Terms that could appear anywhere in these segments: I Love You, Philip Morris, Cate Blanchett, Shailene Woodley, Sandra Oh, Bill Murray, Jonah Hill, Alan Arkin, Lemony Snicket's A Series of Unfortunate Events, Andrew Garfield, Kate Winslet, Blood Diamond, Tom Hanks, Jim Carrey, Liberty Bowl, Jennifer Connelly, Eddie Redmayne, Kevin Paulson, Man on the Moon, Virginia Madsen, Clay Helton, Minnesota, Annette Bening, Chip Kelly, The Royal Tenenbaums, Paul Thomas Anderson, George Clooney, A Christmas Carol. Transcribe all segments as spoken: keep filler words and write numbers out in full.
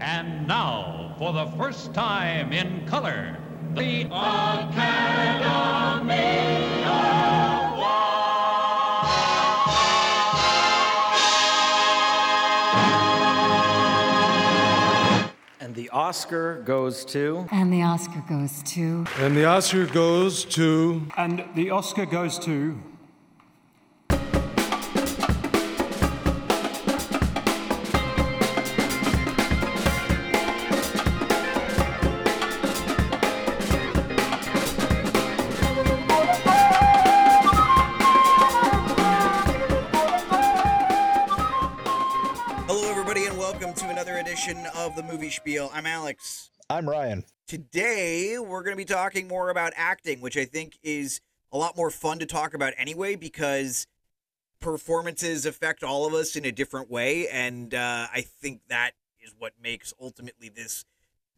And now, for the first time in color, the Academy Award! And the Oscar goes to... And the Oscar goes to... And the Oscar goes to... And the Oscar goes to... of the Movie Spiel. I'm Alex. I'm Ryan. Today, we're going to be talking more about acting, which I think is a lot more fun to talk about anyway, because performances affect all of us in a different way, and uh, I think that is what makes, ultimately, this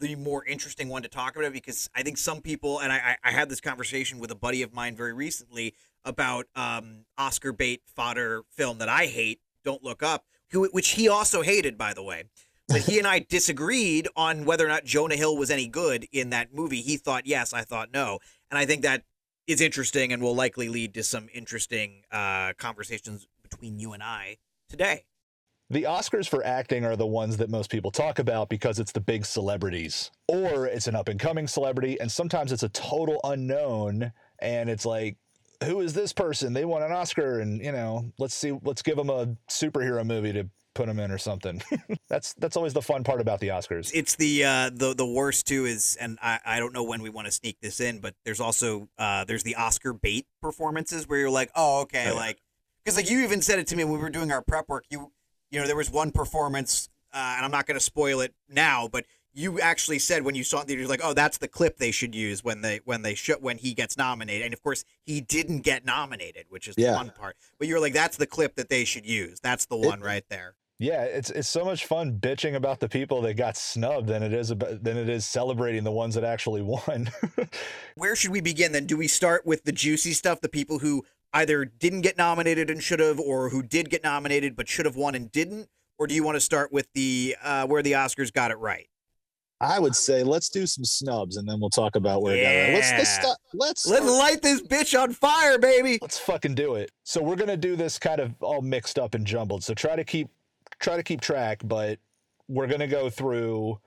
the more interesting one to talk about, because I think some people, and I, I had this conversation with a buddy of mine very recently about um, Oscar bait fodder film that I hate, Don't Look Up, who, which he also hated, by the way. But he and I disagreed on whether or not Jonah Hill was any good in that movie. He thought yes, I thought no. And I think that is interesting and will likely lead to some interesting uh, conversations between you and I today. The Oscars for acting are the ones that most people talk about because it's the big celebrities, or it's an up-and-coming celebrity, and sometimes it's a total unknown, and it's like, who is this person? They won an Oscar, and, you know, let's see, let's give them a superhero movie to put them in or something. that's that's always the fun part about the Oscars. It's the uh the the worst too is, and I, I don't know when we want to sneak this in, but there's also uh there's the Oscar bait performances where you're like, oh, okay, oh, yeah. Like, because like you even said it to me when we were doing our prep work, you you know there was one performance, uh and I'm not going to spoil it now, but you actually said when you saw it, you're like, oh, that's the clip they should use when they when they should when he gets nominated. And of course he didn't get nominated, which is yeah. the one part, but you're like, that's the clip that they should use, that's the one it, right there. Yeah, it's it's so much fun bitching about the people that got snubbed than it is about, than it is celebrating the ones that actually won. Where should we begin then? Do we start with the juicy stuff, the people who either didn't get nominated and should have, or who did get nominated but should have won and didn't? Or do you want to start with the uh, where the Oscars got it right? I would say let's do some snubs and then we'll talk about where yeah. it got right. Let's let's start, let's, let's light this bitch on fire, baby. Let's fucking do it. So we're gonna do this kind of all mixed up and jumbled. So try to keep. Try to keep track, but we're going to go through,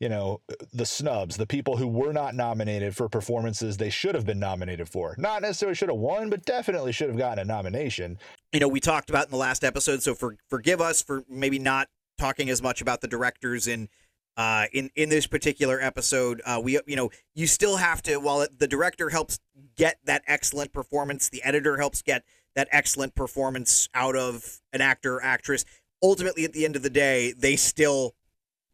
you know, the snubs, the people who were not nominated for performances they should have been nominated for. Not necessarily should have won, but definitely should have gotten a nomination. You know, we talked about in the last episode, so for, forgive us for maybe not talking as much about the directors in uh, in, in this particular episode. Uh, we, you know, you still have to, while it, the director helps get that excellent performance, the editor helps get that excellent performance out of an actor or actress, ultimately, at the end of the day, they still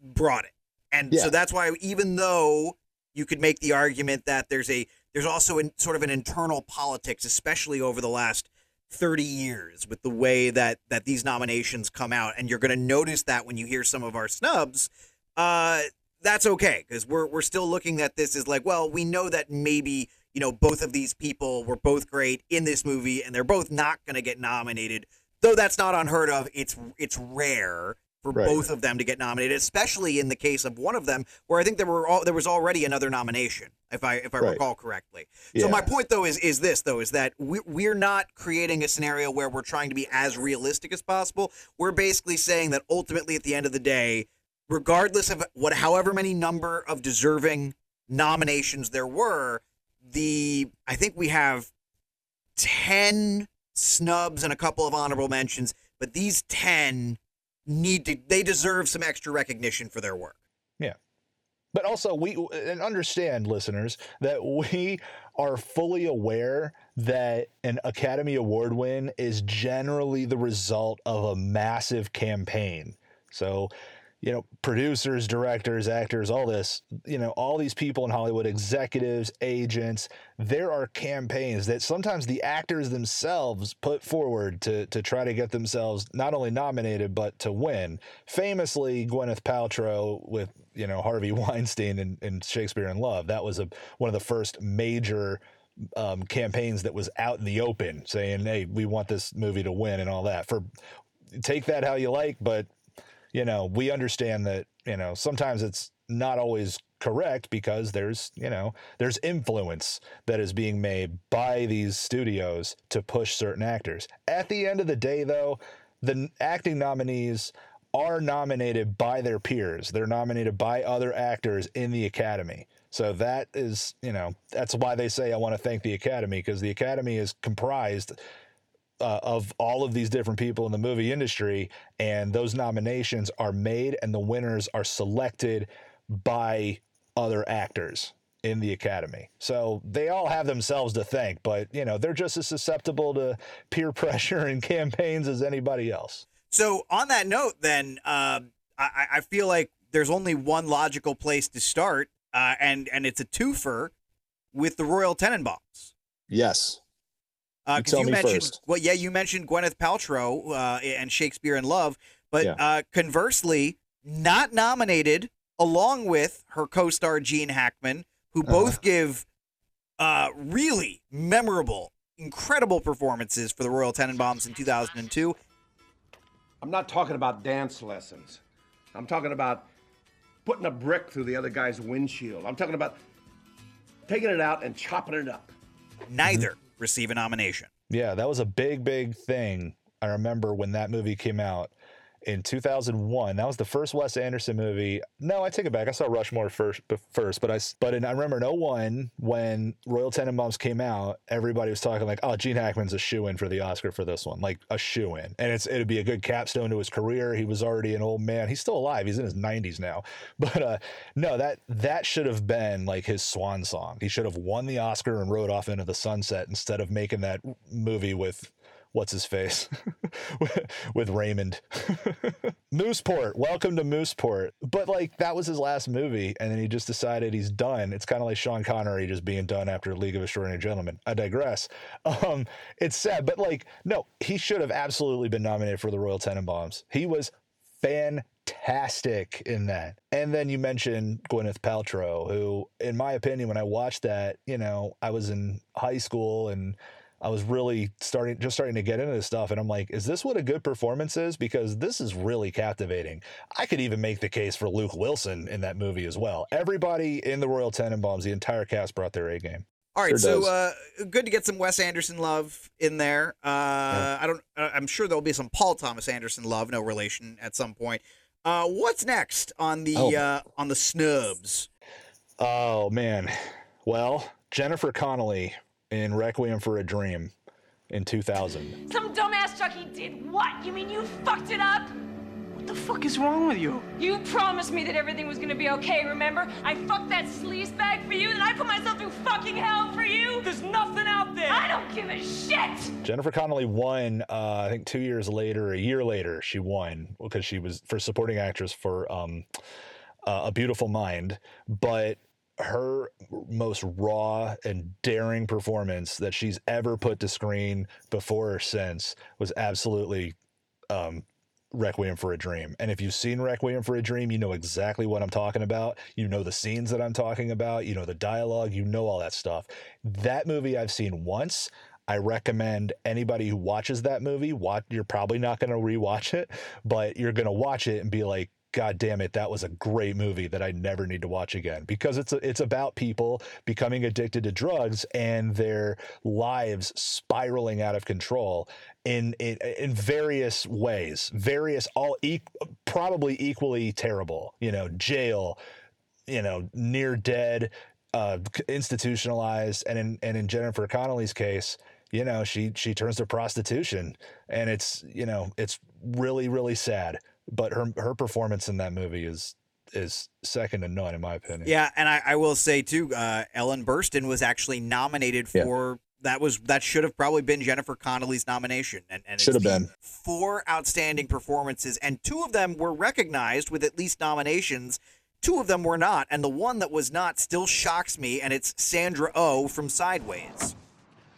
brought it. And yeah. so that's why, even though you could make the argument that there's a there's also in, sort of an internal politics, especially over the last thirty years, with the way that that these nominations come out. And you're going to notice that when you hear some of our snubs. Uh, that's OK, because we're we're still looking at this as like, well, we know that maybe, you know, both of these people were both great in this movie and they're both not going to get nominated. Though that's not unheard of, it's it's rare for right. both of them to get nominated, especially in the case of one of them, where I think there were all, there was already another nomination, if I if I right. recall correctly. Yeah. So my point though is is this though is that we we're not creating a scenario where we're trying to be as realistic as possible. We're basically saying that ultimately, at the end of the day, regardless of what, however many number of deserving nominations there were, the I think we have ten snubs and a couple of honorable mentions, but these ten need to, they deserve some extra recognition for their work. Yeah. But also, we and understand, listeners, that we are fully aware that an Academy Award win is generally the result of a massive campaign. So, you know, producers, directors, actors, all this, you know, all these people in Hollywood, executives, agents, there are campaigns that sometimes the actors themselves put forward to to try to get themselves not only nominated, but to win. Famously, Gwyneth Paltrow with, you know, Harvey Weinstein and, and Shakespeare in Love. That was a one of the first major um, campaigns that was out in the open saying, hey, we want this movie to win and all that. For take that how you like, but you know, we understand that you know, sometimes it's not always correct because there's, you know, there's influence that is being made by these studios to push certain actors. At the end of the day, though, the acting nominees are nominated by their peers. They're nominated by other actors in the Academy. So that is, you know, that's why they say I want to thank the Academy, because the Academy is comprised uh, of all of these different people in the movie industry, and those nominations are made and the winners are selected by other actors in the Academy. So they all have themselves to thank, but, you know, they're just as susceptible to peer pressure and campaigns as anybody else. So on that note, then, uh, I, I feel like there's only one logical place to start, uh, and and it's a twofer with the Royal Tenenbaums. Yes. Uh, you tell you me mentioned, first. Well, yeah, you mentioned Gwyneth Paltrow uh, and Shakespeare in Love, but yeah. uh, conversely, not nominated along with her co-star Gene Hackman, who both uh. give uh, really memorable, incredible performances for the Royal Tenenbaums in two thousand two. I'm not talking about dance lessons. I'm talking about putting a brick through the other guy's windshield. I'm talking about taking it out and chopping it up. Neither mm-hmm. receive a nomination. Yeah, that was a big, big thing. I remember when that movie came out in two thousand one. That was the first Wes Anderson movie. No, I take it back. I saw Rushmore first, first but I but in, I remember in oh one when Royal Tenenbaums came out, everybody was talking like, "Oh, Gene Hackman's a shoo-in for the Oscar for this one, like a shoo-in," and it's it'd be a good capstone to his career. He was already an old man. He's still alive. He's in his nineties now. But uh, no, that that should have been like his swan song. He should have won the Oscar and rode off into the sunset instead of making that movie with. What's his face with Raymond Mooseport. Welcome to Mooseport. But like that was his last movie. And then he just decided he's done. It's kind of like Sean Connery just being done after League of Extraordinary Gentlemen. I digress. Um, it's sad, but like, no, he should have absolutely been nominated for the Royal Tenenbaums. He was fantastic in that. And then you mentioned Gwyneth Paltrow, who, in my opinion, when I watched that, you know, I was in high school and I was really starting, just starting to get into this stuff. And I'm like, is this what a good performance is? Because this is really captivating. I could even make the case for Luke Wilson in that movie as well. Everybody in the Royal Tenenbaums, the entire cast brought their A game. All right. Sure so uh, good to get some Wes Anderson love in there. Uh, yeah. I don't, I'm sure there'll be some Paul Thomas Anderson love, no relation at some point. Uh, what's next on the, oh. uh, on the snubs? Oh man. Well, Jennifer Connelly in Requiem for a Dream in two thousand. Some dumbass Chucky did what? You mean you fucked it up? What the fuck is wrong with you? You promised me that everything was gonna be okay, remember? I fucked that sleaze bag for you, and I put myself through fucking hell for you. There's nothing out there. I don't give a shit. Jennifer Connelly won, uh, I think two years later, a year later, she won because she was for supporting actress for um, uh, A Beautiful Mind, but her most raw and daring performance that she's ever put to screen before or since was absolutely um, Requiem for a Dream. And if you've seen Requiem for a Dream, you know exactly what I'm talking about. You know the scenes that I'm talking about. You know the dialogue. You know all that stuff. That movie I've seen once. I recommend anybody who watches that movie, watch, you're probably not going to rewatch it, but you're going to watch it and be like, God damn it, that was a great movie that I never need to watch again, because it's a, it's about people becoming addicted to drugs and their lives spiraling out of control in in, in various ways, various all e- probably equally terrible, you know, jail, you know, near dead, uh, institutionalized. And in, and in Jennifer Connelly's case, you know, she she turns to prostitution, and it's, you know, it's really, really sad. But her her performance in that movie is is second to none, in my opinion. Yeah, and I, I will say too, uh, Ellen Burstyn was actually nominated for yeah. that was that should have probably been Jennifer Connelly's nomination, and, and should have been four outstanding performances, and two of them were recognized with at least nominations. Two of them were not, and the one that was not still shocks me, and it's Sandra Oh from Sideways.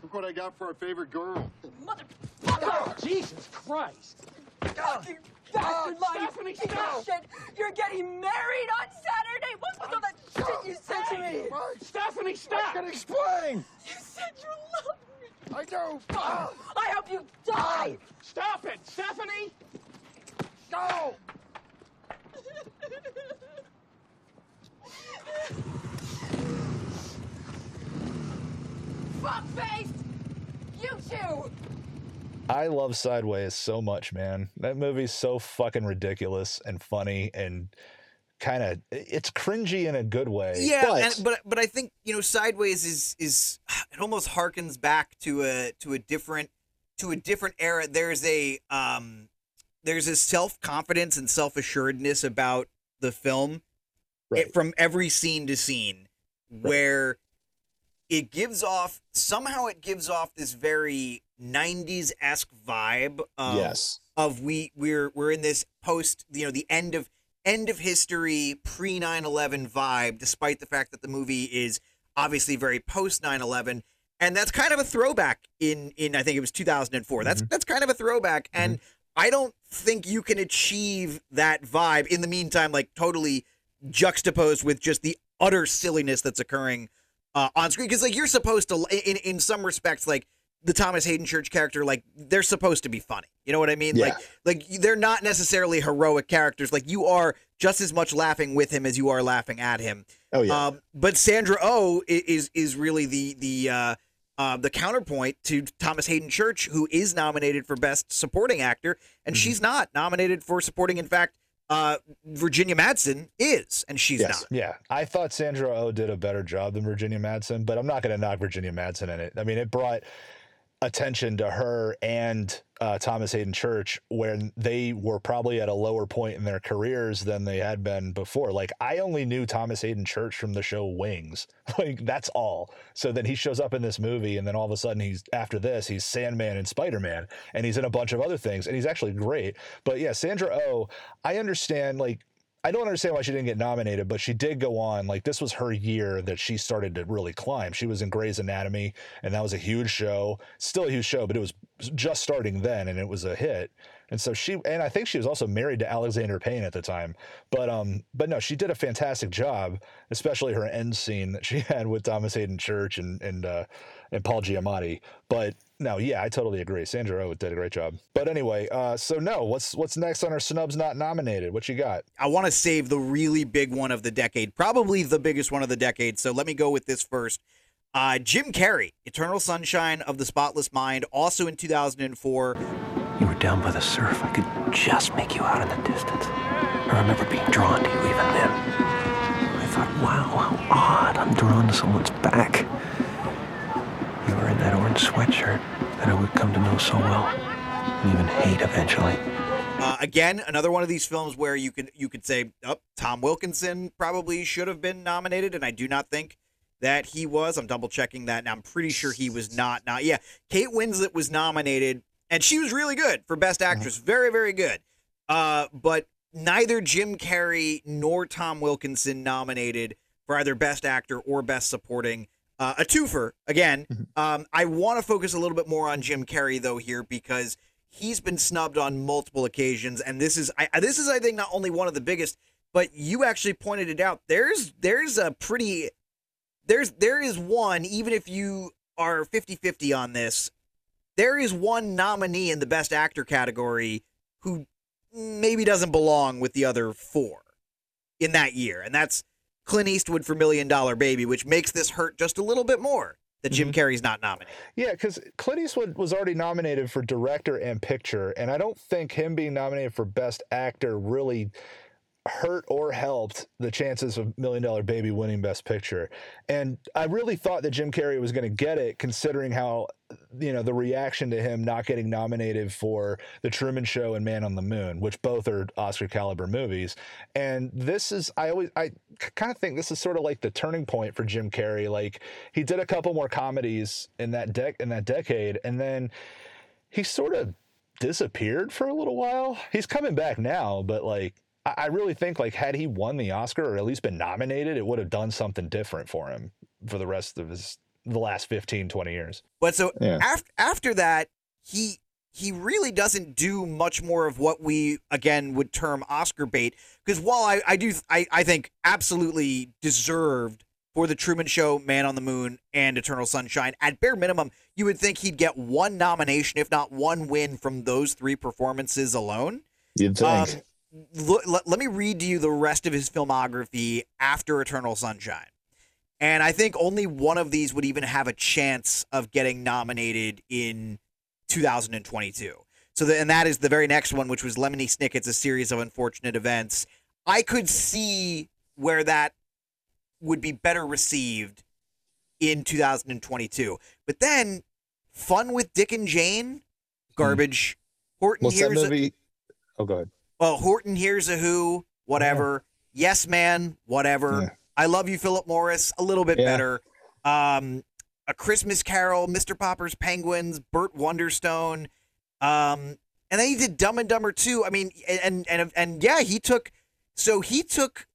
Look what I got for our favorite girl. Motherfucker! Oh, Jesus Christ! Fucking bastard, lying piece of shit! You're getting married on Saturday. What was all that shit you said to me? Stephanie, stop! I can explain. You said you love me. I do. Oh, I hope you die. Stop it, Stephanie. Go. Fuckface! You two! I love Sideways so much, man. That movie's so fucking ridiculous and funny and kind of, it's cringy in a good way. Yeah, but... And, but but I think, you know, Sideways is is it almost harkens back to a to a different to a different era. There's a um there's a self-confidence and self-assuredness about the film, right. it, from every scene to scene, right. where it gives off somehow it gives off this very nineties-esque vibe of, yes. of we we're we're in this post, you know, the end of end of history, pre nine eleven vibe, despite the fact that the movie is obviously very post nine eleven, and that's kind of a throwback in in I think it was two thousand four. That's mm-hmm. that's kind of a throwback, mm-hmm. and I don't think you can achieve that vibe in the meantime, like totally juxtaposed with just the utter silliness that's occurring uh, on screen, because like you're supposed to, in in some respects, like the Thomas Hayden Church character, like they're supposed to be funny. You know what I mean? Yeah. Like, like they're not necessarily heroic characters. Like you are just as much laughing with him as you are laughing at him. Oh yeah. Um, but Sandra Oh is, is really the, the, uh, uh, the counterpoint to Thomas Hayden Church, who is nominated for Best Supporting Actor. And mm-hmm. she's not nominated for supporting. In fact, uh, Virginia Madsen is, and she's yes. not. Yeah. I thought Sandra Oh did a better job than Virginia Madsen, but I'm not going to knock Virginia Madsen in it. I mean, it brought attention to her and uh, Thomas Hayden Church, where they were probably at a lower point in their careers than they had been before. Like, I only knew Thomas Hayden Church from the show Wings. Like, that's all. So then he shows up in this movie, and then all of a sudden he's, after this, he's Sandman and Spider-Man, and he's in a bunch of other things, and he's actually great. But yeah, Sandra Oh, I understand, like, I don't understand why she didn't get nominated, but she did go on. Like, this was her year that she started to really climb. She was in Grey's Anatomy, and that was a huge show, still a huge show, but it was just starting then, and it was a hit. And so she, and I think she was also married to Alexander Payne at the time. But um, but no, she did a fantastic job, especially her end scene that she had with Thomas Hayden Church and and uh, and Paul Giamatti. But no, yeah, I totally agree. Sandra Oh did a great job. But anyway, uh, so no, what's what's next on our snubs not nominated? What you got? I want to save the really big one of the decade, probably the biggest one of the decade. So let me go with this first. Uh, Jim Carrey, Eternal Sunshine of the Spotless Mind, also in two thousand four. You were down by the surf. I could just make you out in the distance. I remember being drawn to you even then. I thought, wow, how odd. I'm drawn to someone's back. You were in that orange sweatshirt that I would come to know so well and even hate eventually. Uh, again, another one of these films where you can you could say, oh, Tom Wilkinson probably should have been nominated, and I do not think that he was. I'm double-checking that, and I'm pretty sure he was not. Not yeah, Kate Winslet was nominated, and she was really good for Best Actress. Very, very good. Uh, but neither Jim Carrey nor Tom Wilkinson nominated for either Best Actor or Best Supporting. Uh, a twofer, again. Um, I want to focus a little bit more on Jim Carrey, though, here, because he's been snubbed on multiple occasions. And this is, I, this is, I think, not only one of the biggest, but you actually pointed it out. There's there's a pretty... There's there is one, even if you are fifty-fifty on this, there is one nominee in the Best Actor category who maybe doesn't belong with the other four in that year. And that's Clint Eastwood for Million Dollar Baby, which makes this hurt just a little bit more that Jim mm-hmm. Carrey's not nominated. Yeah, because Clint Eastwood was already nominated for Director and Picture, and I don't think him being nominated for Best Actor really hurt or helped the chances of Million Dollar Baby winning Best Picture. And I really thought that Jim Carrey was going to get it, considering how, you know, the reaction to him not getting nominated for The Truman Show and Man on the Moon, which both are Oscar caliber movies. And this is, I always, I kind of think this is sort of like the turning point for Jim Carrey. Like, he did a couple more comedies in that dec in that decade, and then he sort of disappeared for a little while. He's coming back now, but like, I really think, like, had he won the Oscar or at least been nominated, it would have done something different for him for the rest of his the last fifteen, twenty years. But so yeah. after, after that, he he really doesn't do much more of what we, again, would term Oscar bait. Because while I, I do, I, I think absolutely deserved for The Truman Show, Man on the Moon, and Eternal Sunshine, at bare minimum, you would think he'd get one nomination, if not one win, from those three performances alone. You'd think. Um, look, let, let me read to you the rest of his filmography after Eternal Sunshine. And I think only one of these would even have a chance of getting nominated in two thousand twenty-two. So, the, and that is the very next one, which was Lemony Snicket's A Series of Unfortunate Events. I could see where that would be better received in two thousand twenty-two. But then, Fun with Dick and Jane, garbage. Horton What's Hears that movie? A... Oh, go ahead. Well, Horton Hears a Who, whatever. Yeah. Yes Man, whatever. Yeah. I Love You, Philip Morris, a little bit yeah. better. Um, A Christmas Carol, Mister Popper's Penguins, Burt Wonderstone. Um, and then he did Dumb and Dumber two. I mean, and, and, and yeah, he took, so he took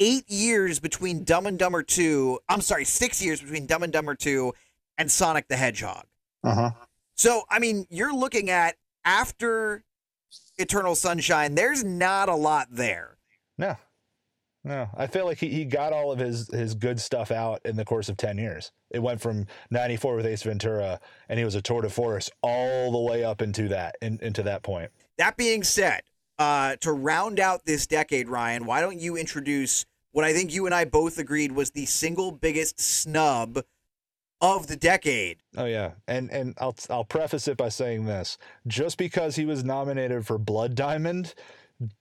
eight years between Dumb and Dumber two. I'm sorry, six years between Dumb and Dumber two and Sonic the Hedgehog. Uh-huh. So, I mean, you're looking at after Eternal Sunshine, there's not a lot there. No, no. I feel like he, he got all of his, his good stuff out in the course of ten years. It went from ninety-four with Ace Ventura, and he was a tour de force all the way up into that, in, into that point. That being said, uh, to round out this decade, Ryan, why don't you introduce what I think you and I both agreed was the single biggest snub of the decade. Oh yeah, and and I'll I'll preface it by saying this: just because he was nominated for Blood Diamond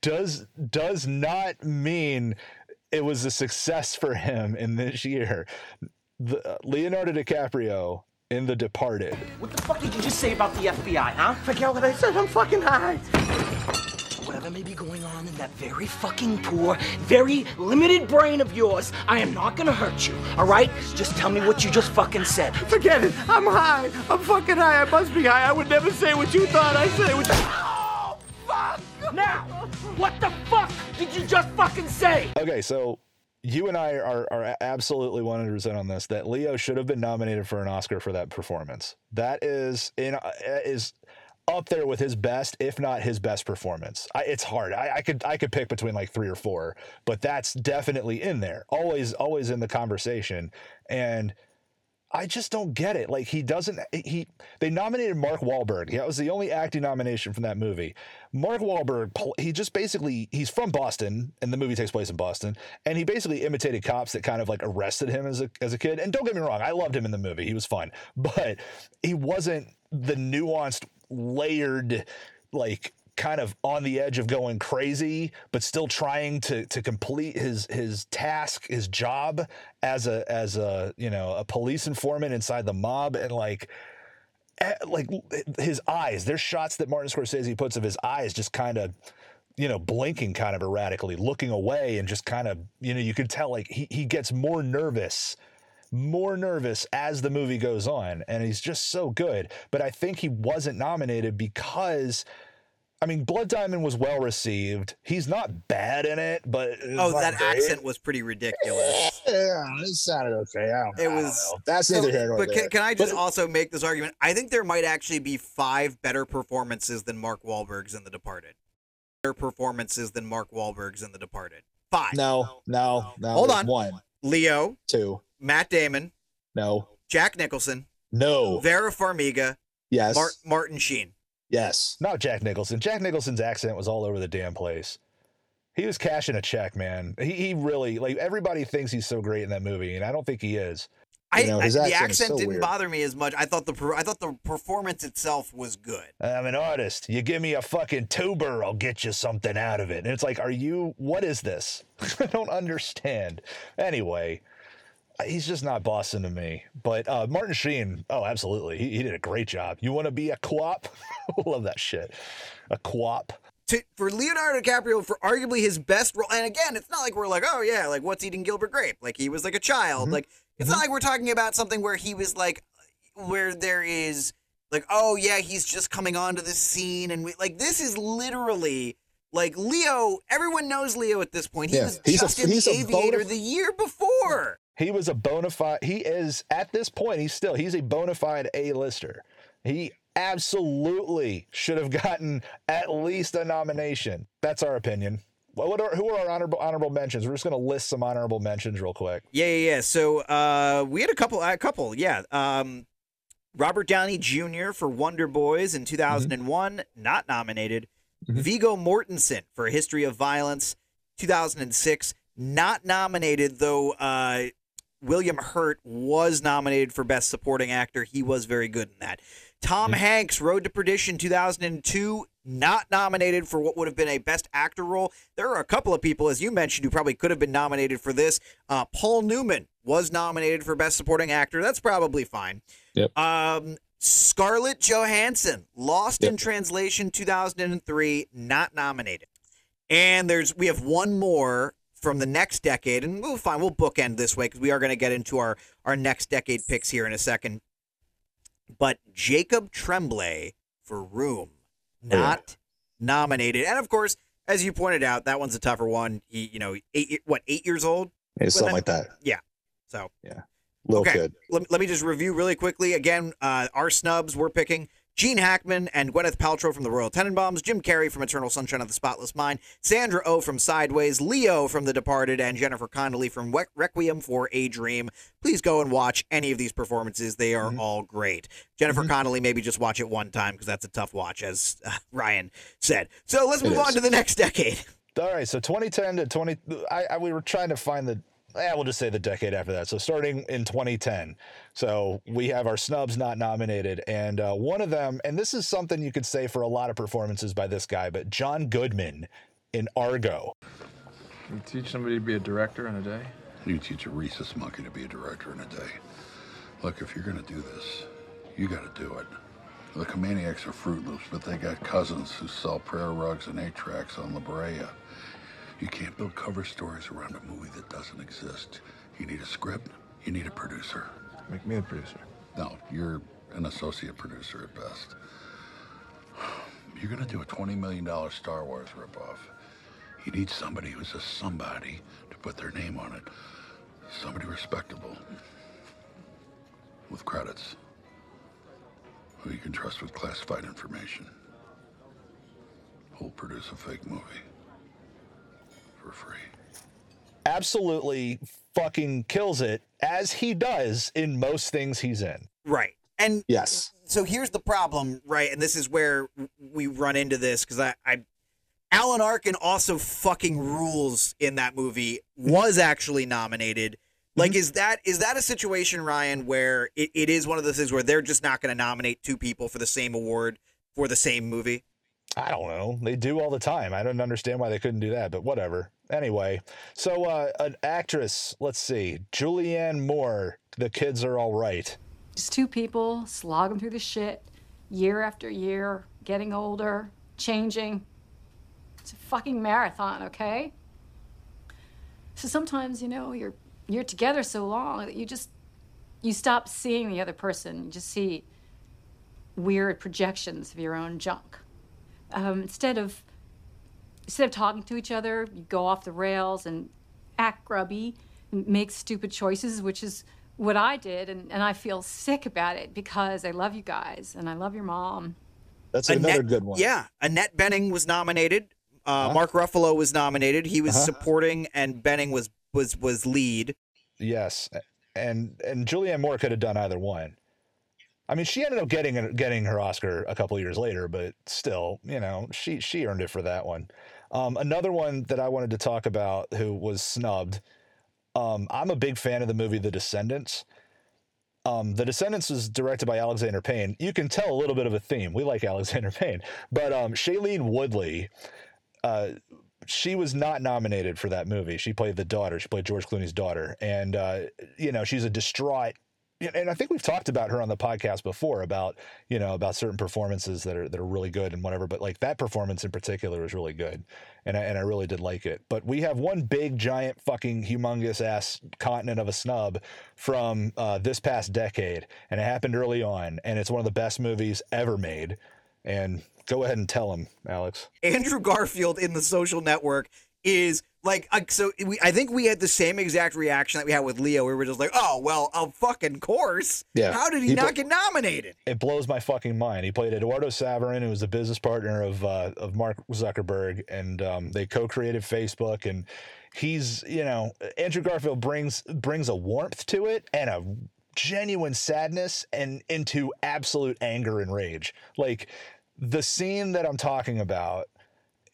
does does not mean it was a success for him in this year. The, uh, Leonardo DiCaprio in The Departed. What the fuck did you just say about the F B I, huh? Forget what I said. I'm fucking high. Whatever may be going on in that very fucking poor, very limited brain of yours, I am not gonna hurt you, all right? Just tell me what you just fucking said. Forget it. I'm high. I'm fucking high. I must be high. I would never say what you thought I said. What you... Oh, fuck! Now, what the fuck did you just fucking say? Okay, so you and I are, are absolutely one hundred percent on this, that Leo should have been nominated for an Oscar for that performance. That is... in is. up there with his best, if not his best performance. I, it's hard. I, I could I could pick between like three or four, but that's definitely in there. Always, always in the conversation. And I just don't get it. Like, he doesn't, he, they nominated Mark Wahlberg. That was the only acting nomination from that movie. Mark Wahlberg, he just basically, he's from Boston, and the movie takes place in Boston, and he basically imitated cops that kind of like arrested him as a, as a kid. And don't get me wrong, I loved him in the movie. He was fun, but he wasn't the nuanced, layered, like kind of on the edge of going crazy, but still trying to to complete his his task, his job as a as a you know a police informant inside the mob. And like like his eyes, there's shots that Martin Scorsese puts of his eyes just kind of you know blinking kind of erratically, looking away, and just kind of you know you could tell like he he gets more nervous. more nervous as the movie goes on, and he's just so good. But I think he wasn't nominated because, I mean, Blood Diamond was well received. He's not bad in it, but it oh, that great. accent was pretty ridiculous. Yeah, it sounded okay. I don't, it I was don't know. That's so, neither here nor there. But can, can I just but, also make this argument? I think there might actually be five better performances than Mark Wahlberg's in The Departed. Better performances than Mark Wahlberg's in The Departed. Five. No, no, no. no. Hold on. One. Leo. Two. Matt Damon. No. Jack Nicholson. No. Vera Farmiga. Yes. Mar- Martin Sheen. Yes. Not Jack Nicholson. Jack Nicholson's accent was all over the damn place. He was cashing a check, man. He, he really, like, everybody thinks he's so great in that movie, and I don't think he is. I, you know, I, the accent so didn't weird. bother me as much. I thought the I thought the performance itself was good. I'm an artist. You give me a fucking tuber, I'll get you something out of it. And it's like, are you, what is this? I don't understand. Anyway. He's just not Boston to me. But uh, Martin Sheen, oh, absolutely. He, he did a great job. You want to be a co-op? Love that shit. A co-op. To, for Leonardo DiCaprio, for arguably his best role, and again, it's not like we're like, oh, yeah, like, what's eating Gilbert Grape? Like, he was like a child. Mm-hmm. Like, it's mm-hmm. not like we're talking about something where he was like, where there is, like, oh, yeah, he's just coming onto this scene. And, we, like, this is literally... Like, Leo, everyone knows Leo at this point. He yeah. was he's just a, in he's the Aviator bonaf- the year before. He was a bona fide. He is, at this point, he's still, he's a bona fide A-lister. He absolutely should have gotten at least a nomination. That's our opinion. What are, who are our honorable, honorable mentions? We're just going to list some honorable mentions real quick. Yeah, yeah, yeah. So uh, we had a couple, a couple, yeah. Um, Robert Downey Junior for Wonder Boys in two thousand one, mm-hmm. not nominated. Mm-hmm. Viggo Mortensen for A History of Violence, two thousand six. Not nominated, though uh, William Hurt was nominated for Best Supporting Actor. He was very good in that. Tom mm-hmm. Hanks, Road to Perdition, two thousand two. Not nominated for what would have been a Best Actor role. There are a couple of people, as you mentioned, who probably could have been nominated for this. Uh, Paul Newman was nominated for Best Supporting Actor. That's probably fine. Yep. Um, Scarlett Johansson, Lost yep. in Translation, two thousand three, not nominated. And there's we have one more from the next decade, and we'll find we'll bookend this way because we are going to get into our our next decade picks here in a second. But Jacob Tremblay for Room. Not nominated. And, of course, as you pointed out, that one's a tougher one. He, you know, eight, what, eight years old? Yeah, something like that. Yeah. So. Yeah. Little okay. kid. Let, let me just review really quickly. Again, uh, our snubs we're picking. Gene Hackman and Gwyneth Paltrow from The Royal Tenenbaums. Jim Carrey from Eternal Sunshine of the Spotless Mind. Sandra Oh from Sideways. Leo from The Departed. And Jennifer Connelly from we- Requiem for a Dream. Please go and watch any of these performances. They are mm-hmm. all great. Jennifer mm-hmm. Connelly, maybe just watch it one time because that's a tough watch, as uh, Ryan said. So let's it move is. on to the next decade. All right, so twenty ten to twenty... I, I, we were trying to find the... Eh, we'll just say the decade after that. So starting in twenty ten. So we have our snubs not nominated. And uh, one of them, and this is something you could say for a lot of performances by this guy, but John Goodman in Argo. You teach somebody to be a director in a day? You teach a rhesus monkey to be a director in a day. Look, if you're going to do this, you got to do it. Look, the maniacs are Fruit Loops, but they got cousins who sell prayer rugs and eight-tracks on La Brea. You can't build cover stories around a movie that doesn't exist. You need a script. You need a producer. Make me a producer. No, you're an associate producer at best. You're going to do a twenty million dollars Star Wars ripoff. You need somebody who's a somebody to put their name on it. Somebody respectable. With credits. Who you can trust with classified information. Who'll produce a fake movie. For free. Absolutely fucking kills it, as he does in most things he's in. Right. And yes. So here's the problem, right? And this is where we run into this because I, I, Alan Arkin also fucking rules in that movie. Was actually nominated. Like, mm-hmm. is that is that a situation, Ryan, where it, it is one of those things where they're just not going to nominate two people for the same award for the same movie? I don't know. They do all the time. I don't understand why they couldn't do that, but whatever. Anyway, so uh, an actress, let's see, Julianne Moore, The Kids Are All Right. Just two people slogging through the shit year after year, getting older, changing. It's a fucking marathon, okay? So sometimes, you know, you're you're together so long that you just, you stop seeing the other person. You just see weird projections of your own junk. Um, instead of instead of talking to each other, you go off the rails and act grubby and make stupid choices, which is what I did, and, and I feel sick about it because I love you guys and I love your mom. That's Annette, another good one. Yeah. Annette Bening was nominated. Uh, uh-huh. Mark Ruffalo was nominated. He was uh-huh. supporting, and Bening was was was lead. Yes. And and Julianne Moore could have done either one. I mean, she ended up getting getting her Oscar a couple of years later, but still, you know, she she earned it for that one. Um, another one that I wanted to talk about who was snubbed. Um, I'm a big fan of the movie The Descendants. Um, The Descendants was directed by Alexander Payne. You can tell a little bit of a theme. We like Alexander Payne. But um, Shailene Woodley, uh, she was not nominated for that movie. She played the daughter. She played George Clooney's daughter. And, uh, you know, she's a distraught. And I think we've talked about her on the podcast before about, you know, about certain performances that are that are really good and whatever. But like that performance in particular was really good. And I, and I really did like it. But we have one big, giant, fucking humongous ass continent of a snub from uh, this past decade. And it happened early on. And it's one of the best movies ever made. And go ahead and tell him, Alex. Andrew Garfield in The Social Network is... Like, so we, I think we had the same exact reaction that we had with Leo. We were just like, oh, well, of fucking course. Yeah. How did he, he not bl- get nominated? It blows my fucking mind. He played Eduardo Saverin, who was a business partner of uh, of Mark Zuckerberg, and um, they co-created Facebook. And he's, you know, Andrew Garfield brings brings a warmth to it and a genuine sadness and into absolute anger and rage. Like, the scene that I'm talking about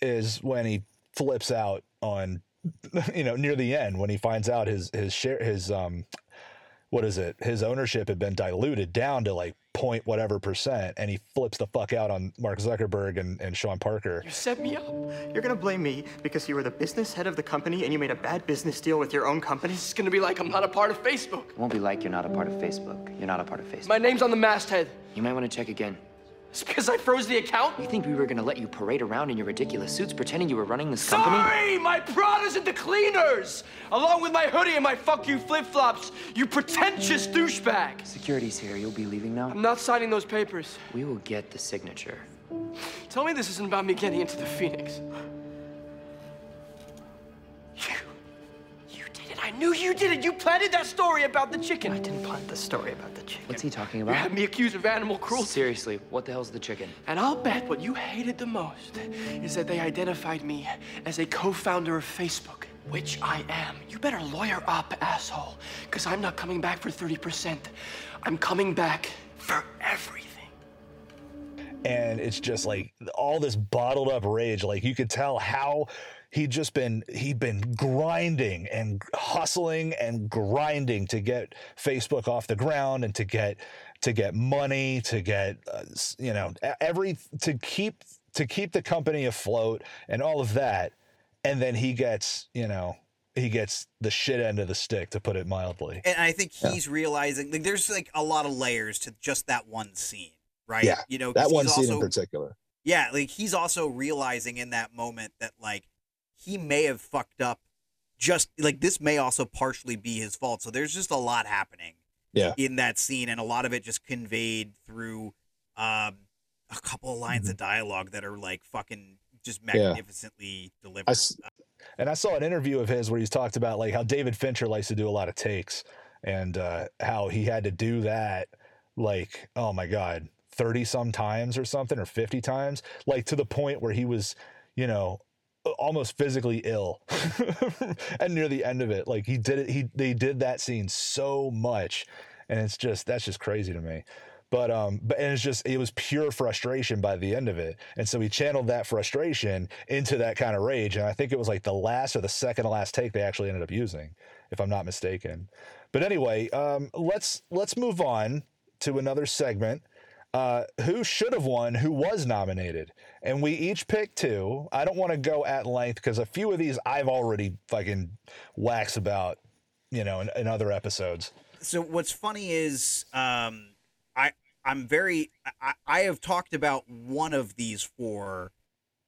is when he flips out on, you know, near the end when he finds out his his share his um what is it his ownership had been diluted down to like point whatever percent, and he flips the fuck out on Mark Zuckerberg and, and Sean Parker. You set me up. You're gonna blame me because you were the business head of the company and you made a bad business deal with your own company. It's gonna be like I'm not a part of Facebook. It won't be like you're not a part of Facebook. You're not a part of Facebook. My name's on the masthead. You might want to check again. It's because I froze the account? You think we were going to let you parade around in your ridiculous suits pretending you were running this company? Sorry! My Prada's at the cleaners! Along with my hoodie and my fuck you flip-flops, you pretentious douchebag! Security's here. You'll be leaving now? I'm not signing those papers. We will get the signature. Tell me this isn't about me getting into the Phoenix. You... You did it. I knew you did it! You planted that story about the chicken! I didn't plant the story about the chicken. What's he talking about? You had me accused of animal cruelty. Seriously, what the hell's the chicken? And I'll bet what you hated the most is that they identified me as a co-founder of Facebook, which I am. You better lawyer up, asshole, because I'm not coming back for thirty percent. I'm coming back for everything. And it's just like all this bottled up rage. Like you could tell how he'd just been, he'd been grinding and hustling and grinding to get Facebook off the ground and to get, to get money, to get, uh, you know, every, to keep, to keep the company afloat and all of that. And then he gets, you know, he gets the shit end of the stick, to put it mildly. And I think he's yeah. realizing like there's like a lot of layers to just that one scene. Right. Yeah, you know, that one scene also, in particular. Yeah. Like he's also realizing in that moment that like he may have fucked up, just like this may also partially be his fault. So there's just a lot happening yeah. in that scene. And a lot of it just conveyed through um, a couple of lines mm-hmm. of dialogue that are like fucking just magnificently yeah. delivered. I, and I saw an interview of his where he's talked about like how David Fincher likes to do a lot of takes and uh, how he had to do that. Like, oh, my God. thirty some times or something, or fifty times, like to the point where he was, you know, almost physically ill and near the end of it. Like he did it. He, they did that scene so much. And it's just, that's just crazy to me. But, um, but and it's just, it was pure frustration by the end of it. And so he channeled that frustration into that kind of rage. And I think it was like the last or the second to last take they actually ended up using, if I'm not mistaken. But anyway, um, let's, let's move on to another segment. Uh, who should have won, who was nominated. And we each picked two. I don't want to go at length because a few of these I've already fucking waxed about, you know, in, in other episodes. So what's funny is um, I, I'm very, I, I have talked about one of these four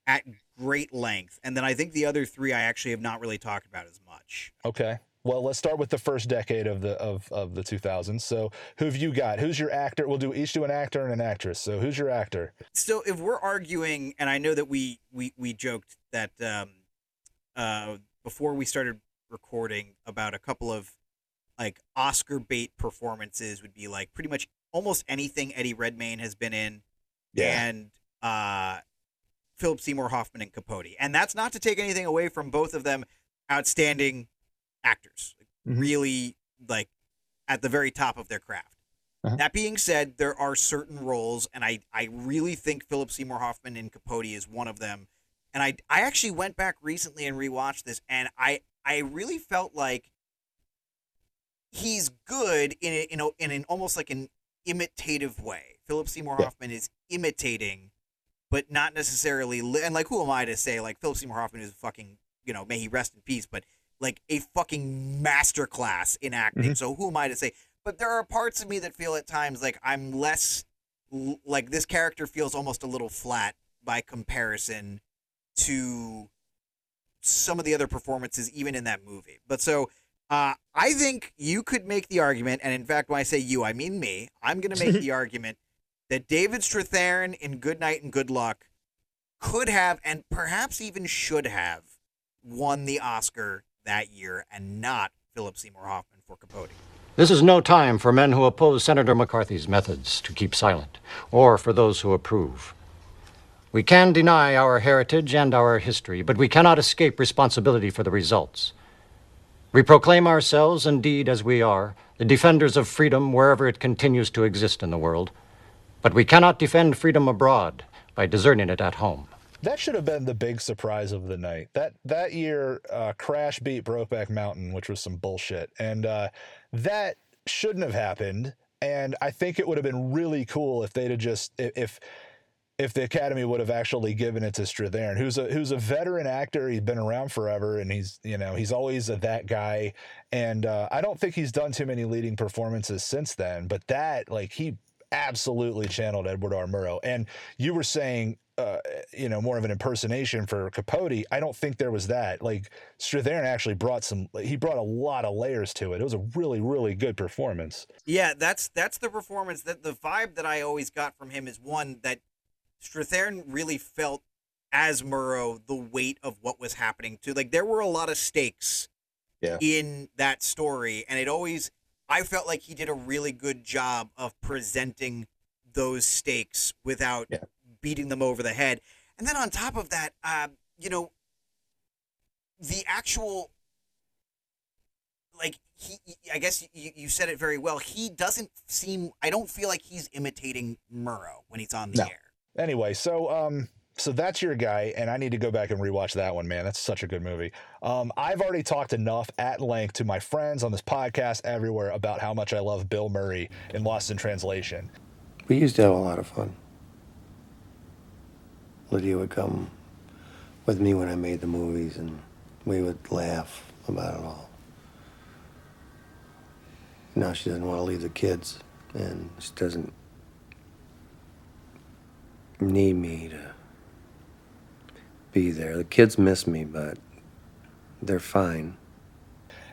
at great length. And then I think the other three I actually have not really talked about as much. Okay. Well, let's start with the first decade of the of, of the two thousands. So who've you got? Who's your actor? We'll do each do an actor and an actress. So who's your actor? So if we're arguing, and I know that we we, we joked that um, uh, before we started recording about a couple of like Oscar bait performances would be like pretty much almost anything Eddie Redmayne has been in. Yeah. And uh, Philip Seymour Hoffman and Capote. And that's not to take anything away from both of them. Outstanding actors, like, mm-hmm. really like at the very top of their craft. Uh-huh. That being said, there are certain roles, and I, I really think Philip Seymour Hoffman in Capote is one of them. And I I actually went back recently and rewatched this, and I I really felt like he's good in a, in a, in an almost like an imitative way. Philip Seymour yeah. Hoffman is imitating, but not necessarily. Li- and like, who am I to say? Like, Philip Seymour Hoffman is fucking, you know, may he rest in peace, but like a fucking masterclass in acting. Mm-hmm. So who am I to say? But there are parts of me that feel at times like I'm less, like this character feels almost a little flat by comparison to some of the other performances, even in that movie. But so uh, I think you could make the argument, and in fact, when I say you, I mean me, I'm going to make the argument that David Strathairn in Good Night and Good Luck could have, and perhaps even should have, won the Oscar that year, and not Philip Seymour Hoffman for Capote. This is no time for men who oppose Senator McCarthy's methods to keep silent, or for those who approve. We can deny our heritage and our history, but we cannot escape responsibility for the results. We proclaim ourselves, indeed, as we are, the defenders of freedom wherever it continues to exist in the world, but we cannot defend freedom abroad by deserting it at home. that should have been the big surprise of the night. That that year, uh, Crash beat Brokeback Mountain, which was some bullshit. And uh, that shouldn't have happened. And I think it would have been really cool if they'd have just, if if the Academy would have actually given it to Strathairn, who's a who's a veteran actor. He's been around forever, and he's, you know, he's always a that guy. And uh, I don't think he's done too many leading performances since then. But that, like, he absolutely channeled Edward R. Murrow. And you were saying, uh, you know, more of an impersonation for Capote. I don't think there was that. Like, Strathairn actually brought some, he brought a lot of layers to it. It was a really, really good performance. Yeah, that's that's the performance. That the vibe that I always got from him is one that Strathairn really felt, as Murrow, the weight of what was happening too. Like, there were a lot of stakes yeah. in that story, and it always, I felt like he did a really good job of presenting those stakes without yeah. beating them over the head. And then on top of that, uh, you know, the actual, like, he, I guess you, you said it very well. He doesn't seem, I don't feel like he's imitating Murrow when he's on the no. air. Anyway, so, um, so that's your guy, and I need to go back and rewatch that one, man. That's such a good movie. Um, I've already talked enough at length to my friends on this podcast, everywhere, about how much I love Bill Murray in Lost in Translation. We used to have a lot of fun. Lydia would come with me when I made the movies, and we would laugh about it all. Now she doesn't want to leave the kids, and she doesn't need me to be there. The kids miss me, but they're fine.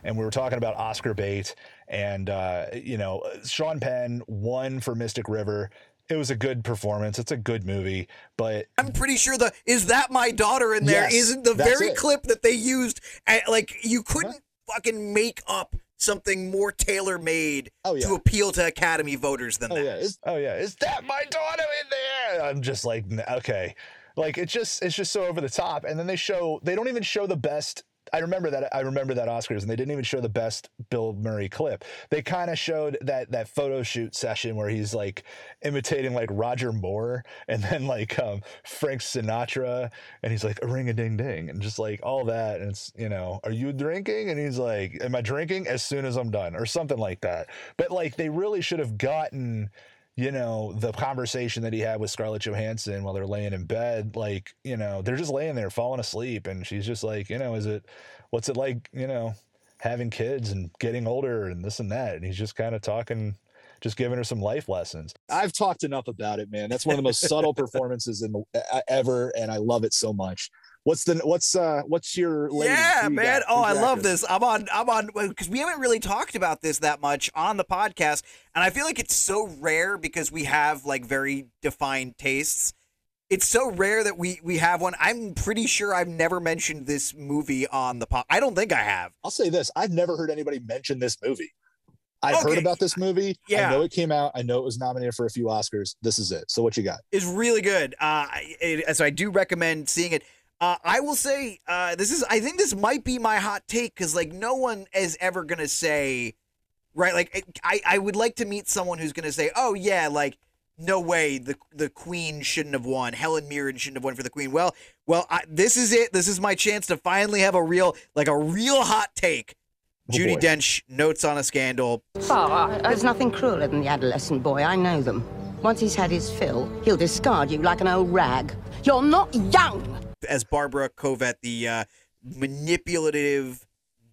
And we were talking about Oscar bait, and uh you know, Sean Penn won for Mystic River. It was a good performance. It's a good movie, but I'm pretty sure the "Is That My Daughter" in there yes, isn't the very it. clip that they used at, like, you couldn't huh? fucking make up something more tailor-made oh, yeah. to appeal to Academy voters than oh, that. Yeah. Is, oh yeah, is that my daughter in there? I'm just like, okay. Like, it's just, it's just so over the top. And then they show, they don't even show the best. I remember that. I remember that Oscars, and they didn't even show the best Bill Murray clip. They kind of showed that, that photo shoot session where he's like imitating like Roger Moore, and then like um, Frank Sinatra, and he's like a ring a ding ding, and just like all that. And it's, you know, are you drinking? And he's like, am I drinking? As soon as I'm done, or something like that. But like, they really should have gotten, you know, the conversation that he had with Scarlett Johansson while they're laying in bed, like, you know, they're just laying there falling asleep, and she's just like, you know, is it, what's it like, you know, having kids and getting older and this and that. And he's just kind of talking, just giving her some life lessons. I've talked enough about it, man. That's one of the most subtle performances in the, ever. And I love it so much. What's the, what's, uh, what's your latest? Yeah, man. Oh, I love this. I'm on, I'm on, because we haven't really talked about this that much on the podcast. And I feel like it's so rare, because we have like very defined tastes. It's so rare that we, we have one. I'm pretty sure I've never mentioned this movie on the pod. I don't think I have. I'll say this. I've never heard anybody mention this movie. I've okay. heard about this movie. Yeah. I know it came out. I know it was nominated for a few Oscars. This is it. So what you got? It's really good. Uh, it, so I do recommend seeing it. Uh, I will say uh, this is, I think this might be my hot take, because like no one is ever going to say, right? Like I, I would like to meet someone who's going to say, oh yeah, like no way the the Queen shouldn't have won. Helen Mirren shouldn't have won for the Queen. Well, well, I, this is it. This is my chance to finally have a real, like a real hot take. Oh, Judi boy. Dench, Notes on a Scandal. Oh, there's nothing crueler than the adolescent boy. I know them. Once he's had his fill, he'll discard you like an old rag. You're not young. As Barbara Covet, the uh, manipulative,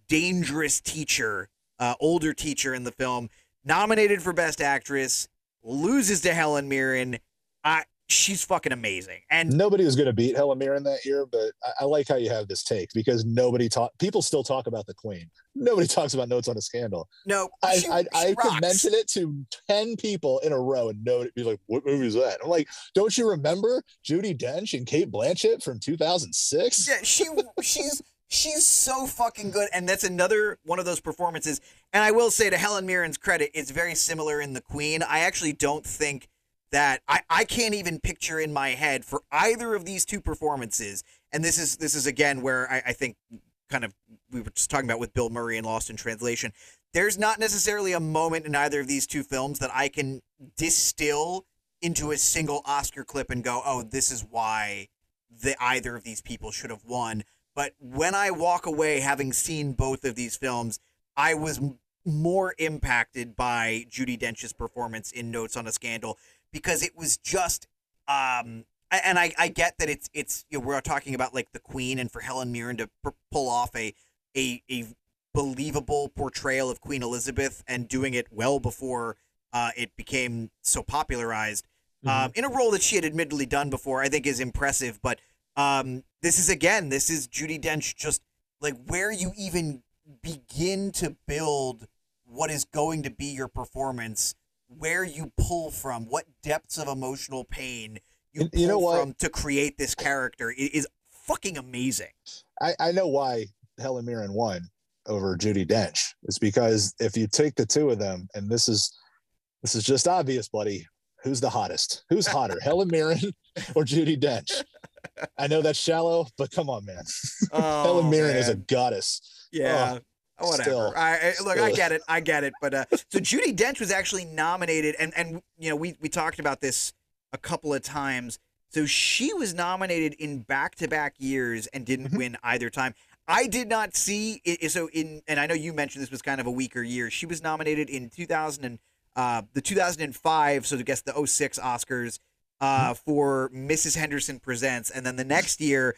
dangerous teacher, uh, older teacher in the film, nominated for Best Actress, loses to Helen Mirren. I, she's fucking amazing. And nobody was going to beat Helen Mirren that year, but I, I like how you have this take, because nobody talk. People still talk about the Queen. Nobody talks about Notes on a Scandal. No, I she, I, she I could mention it to ten people in a row, and nobody be like, "What movie is that?" I'm like, "Don't you remember Judi Dench and Cate Blanchett from two thousand six?" Yeah, she she's she's so fucking good, and that's another one of those performances. And I will say, to Helen Mirren's credit, it's very similar in The Queen. I actually don't think. That I, I can't even picture in my head for either of these two performances. And this is this is again where I, I think kind of we were just talking about with Bill Murray and Lost in Translation. There's not necessarily a moment in either of these two films that I can distill into a single Oscar clip and go, oh, this is why that either of these people should have won. But when I walk away having seen both of these films, I was m- more impacted by Judi Dench's performance in Notes on a Scandal, because it was just, um, and I, I get that it's, it's, you know, we're talking about like the Queen, and for Helen Mirren to pr- pull off a, a, a believable portrayal of Queen Elizabeth, and doing it well before uh, it became so popularized, mm-hmm. um, in a role that she had admittedly done before, I think is impressive. But um, this is, again, this is Judi Dench, just like where you even begin to build what is going to be your performance, where you pull from, what depths of emotional pain you, you, pull you know what? from to create this character is fucking amazing. I, I know why Helen Mirren won over Judi Dench. It's because if you take the two of them, and this is this is just obvious, buddy, who's the hottest? Who's hotter, Helen Mirren or Judi Dench? I know that's shallow, but come on, man. Oh, Helen Mirren man. is a goddess. Yeah, oh, whatever. Still, I, I, look, I get it. I get it. But uh, so Judi Dench was actually nominated, and and you know we we talked about this a couple of times. So she was nominated in back-to-back years and didn't mm-hmm. win either time. I did not see it. So in, and I know you mentioned this was kind of a weaker year. She was nominated in two thousand and uh, the two thousand five. So to guess the oh six Oscars uh, for Missus Henderson Presents. And then the next year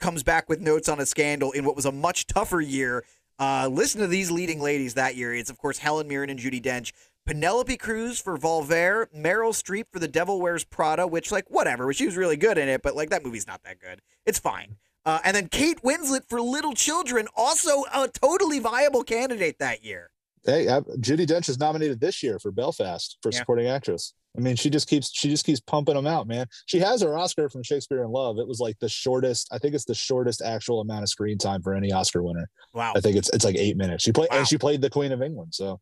comes back with Notes on a Scandal in what was a much tougher year. Uh, listen to these leading ladies that year. It's of course Helen Mirren and Judi Dench, Penelope Cruz for Volver, Meryl Streep for The Devil Wears Prada, which like whatever, she was really good in it, but like that movie's not that good. It's fine. Uh, and then Kate Winslet for Little Children, also a totally viable candidate that year. Hey, I, Judi Dench is nominated this year for Belfast for yeah. supporting actress. I mean, she just keeps she just keeps pumping them out, man. She has her Oscar from Shakespeare in Love. It was like the shortest. I think it's the shortest actual amount of screen time for any Oscar winner. Wow. I think it's it's like eight minutes. She played wow. and she played the Queen of England. So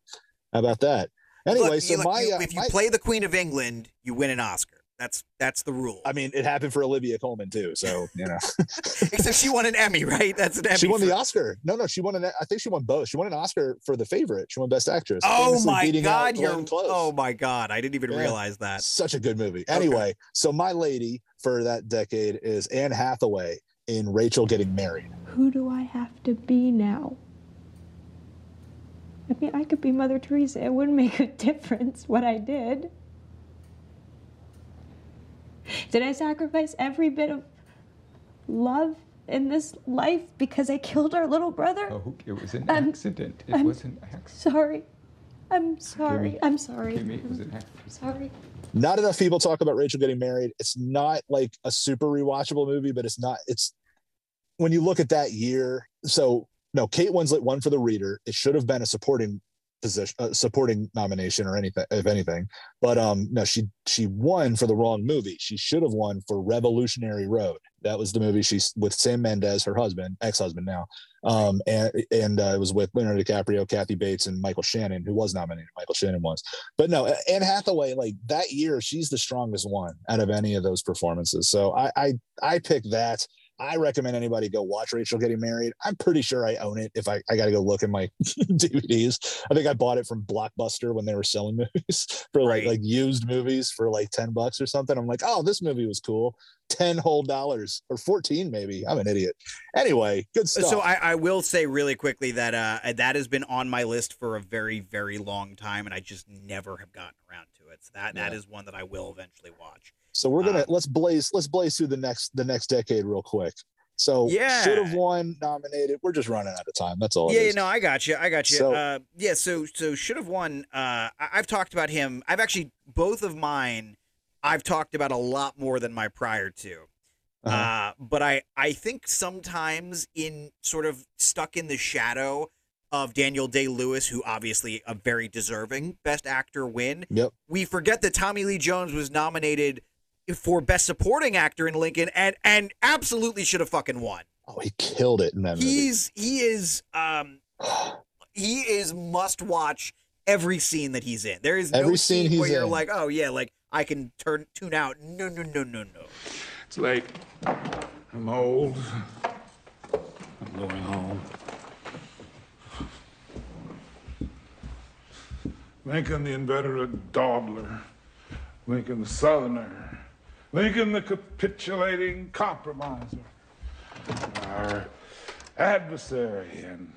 how about that? Anyway, look, so look, my, you, uh, if you my, play the Queen of England, you win an Oscar. That's that's the rule. I mean, it happened for Olivia Colman too, so you know. Except she won an Emmy, right? That's an Emmy. She won for... the Oscar. No, no, she won an. I think she won both. She won an Oscar for The Favorite. She won Best Actress. Oh my God, you're close. Oh my God, I didn't even yeah. realize that. Such a good movie. Anyway, okay. So my lady for that decade is Anne Hathaway in Rachel Getting Married. Who do I have to be now? I mean, I could be Mother Teresa. It wouldn't make a difference what I did. Did I sacrifice every bit of love in this life because I killed our little brother? Oh, it was an um, accident. It I'm was an accident. Sorry. I'm sorry. Me, I'm sorry. Me, it was an accident. I'm sorry. Not enough people talk about Rachel Getting Married. It's not like a super rewatchable movie, but it's not. It's when you look at that year. So, no, Kate Winslet won for The Reader. It should have been a supporting position, uh, supporting nomination or anything, if anything. But um, no, she she won for the wrong movie. She should have won for Revolutionary Road. That was the movie she with Sam Mendes, her husband, ex-husband now, um, and and uh, it was with Leonardo DiCaprio, Kathy Bates, and Michael Shannon, who was nominated. Michael Shannon was, but no, Anne Hathaway, like that year, she's the strongest one out of any of those performances. So I I, I pick that. I recommend anybody go watch Rachel Getting Married. I'm pretty sure I own it. If I, I got to go look in my D V Ds, I think I bought it from Blockbuster when they were selling movies for like, right. like used movies for like ten bucks or something. I'm like, oh, this movie was cool. ten whole dollars or fourteen, maybe. I'm an idiot. Anyway, good stuff. So I, I will say really quickly that uh, that has been on my list for a very, very long time. And I just never have gotten around to it. So that, yeah. that is one that I will eventually watch. So we're gonna um, let's blaze let's blaze through the next the next decade real quick. So yeah. should have won, nominated. We're just running out of time. That's all. Yeah, it is. no, I got you. I got you. So, uh, yeah. So so should have won. Uh, I, I've talked about him. I've actually both of mine. I've talked about a lot more than my prior two. Uh-huh. Uh, but I I think sometimes in sort of stuck in the shadow of Daniel Day-Lewis, who obviously a very deserving Best Actor win. Yep. We forget that Tommy Lee Jones was nominated for Best Supporting Actor in Lincoln, and and absolutely should have fucking won. Oh, he killed it in that movie. He's he is um he is must watch every scene that he's in. There is every no scene, scene where he's you're in. Like, oh yeah, like I can turn tune out. No, no, no, no, no. It's late. I'm old. I'm going home. Lincoln the inveterate dawdler. Lincoln the southerner. Lincoln the capitulating compromiser, our adversary and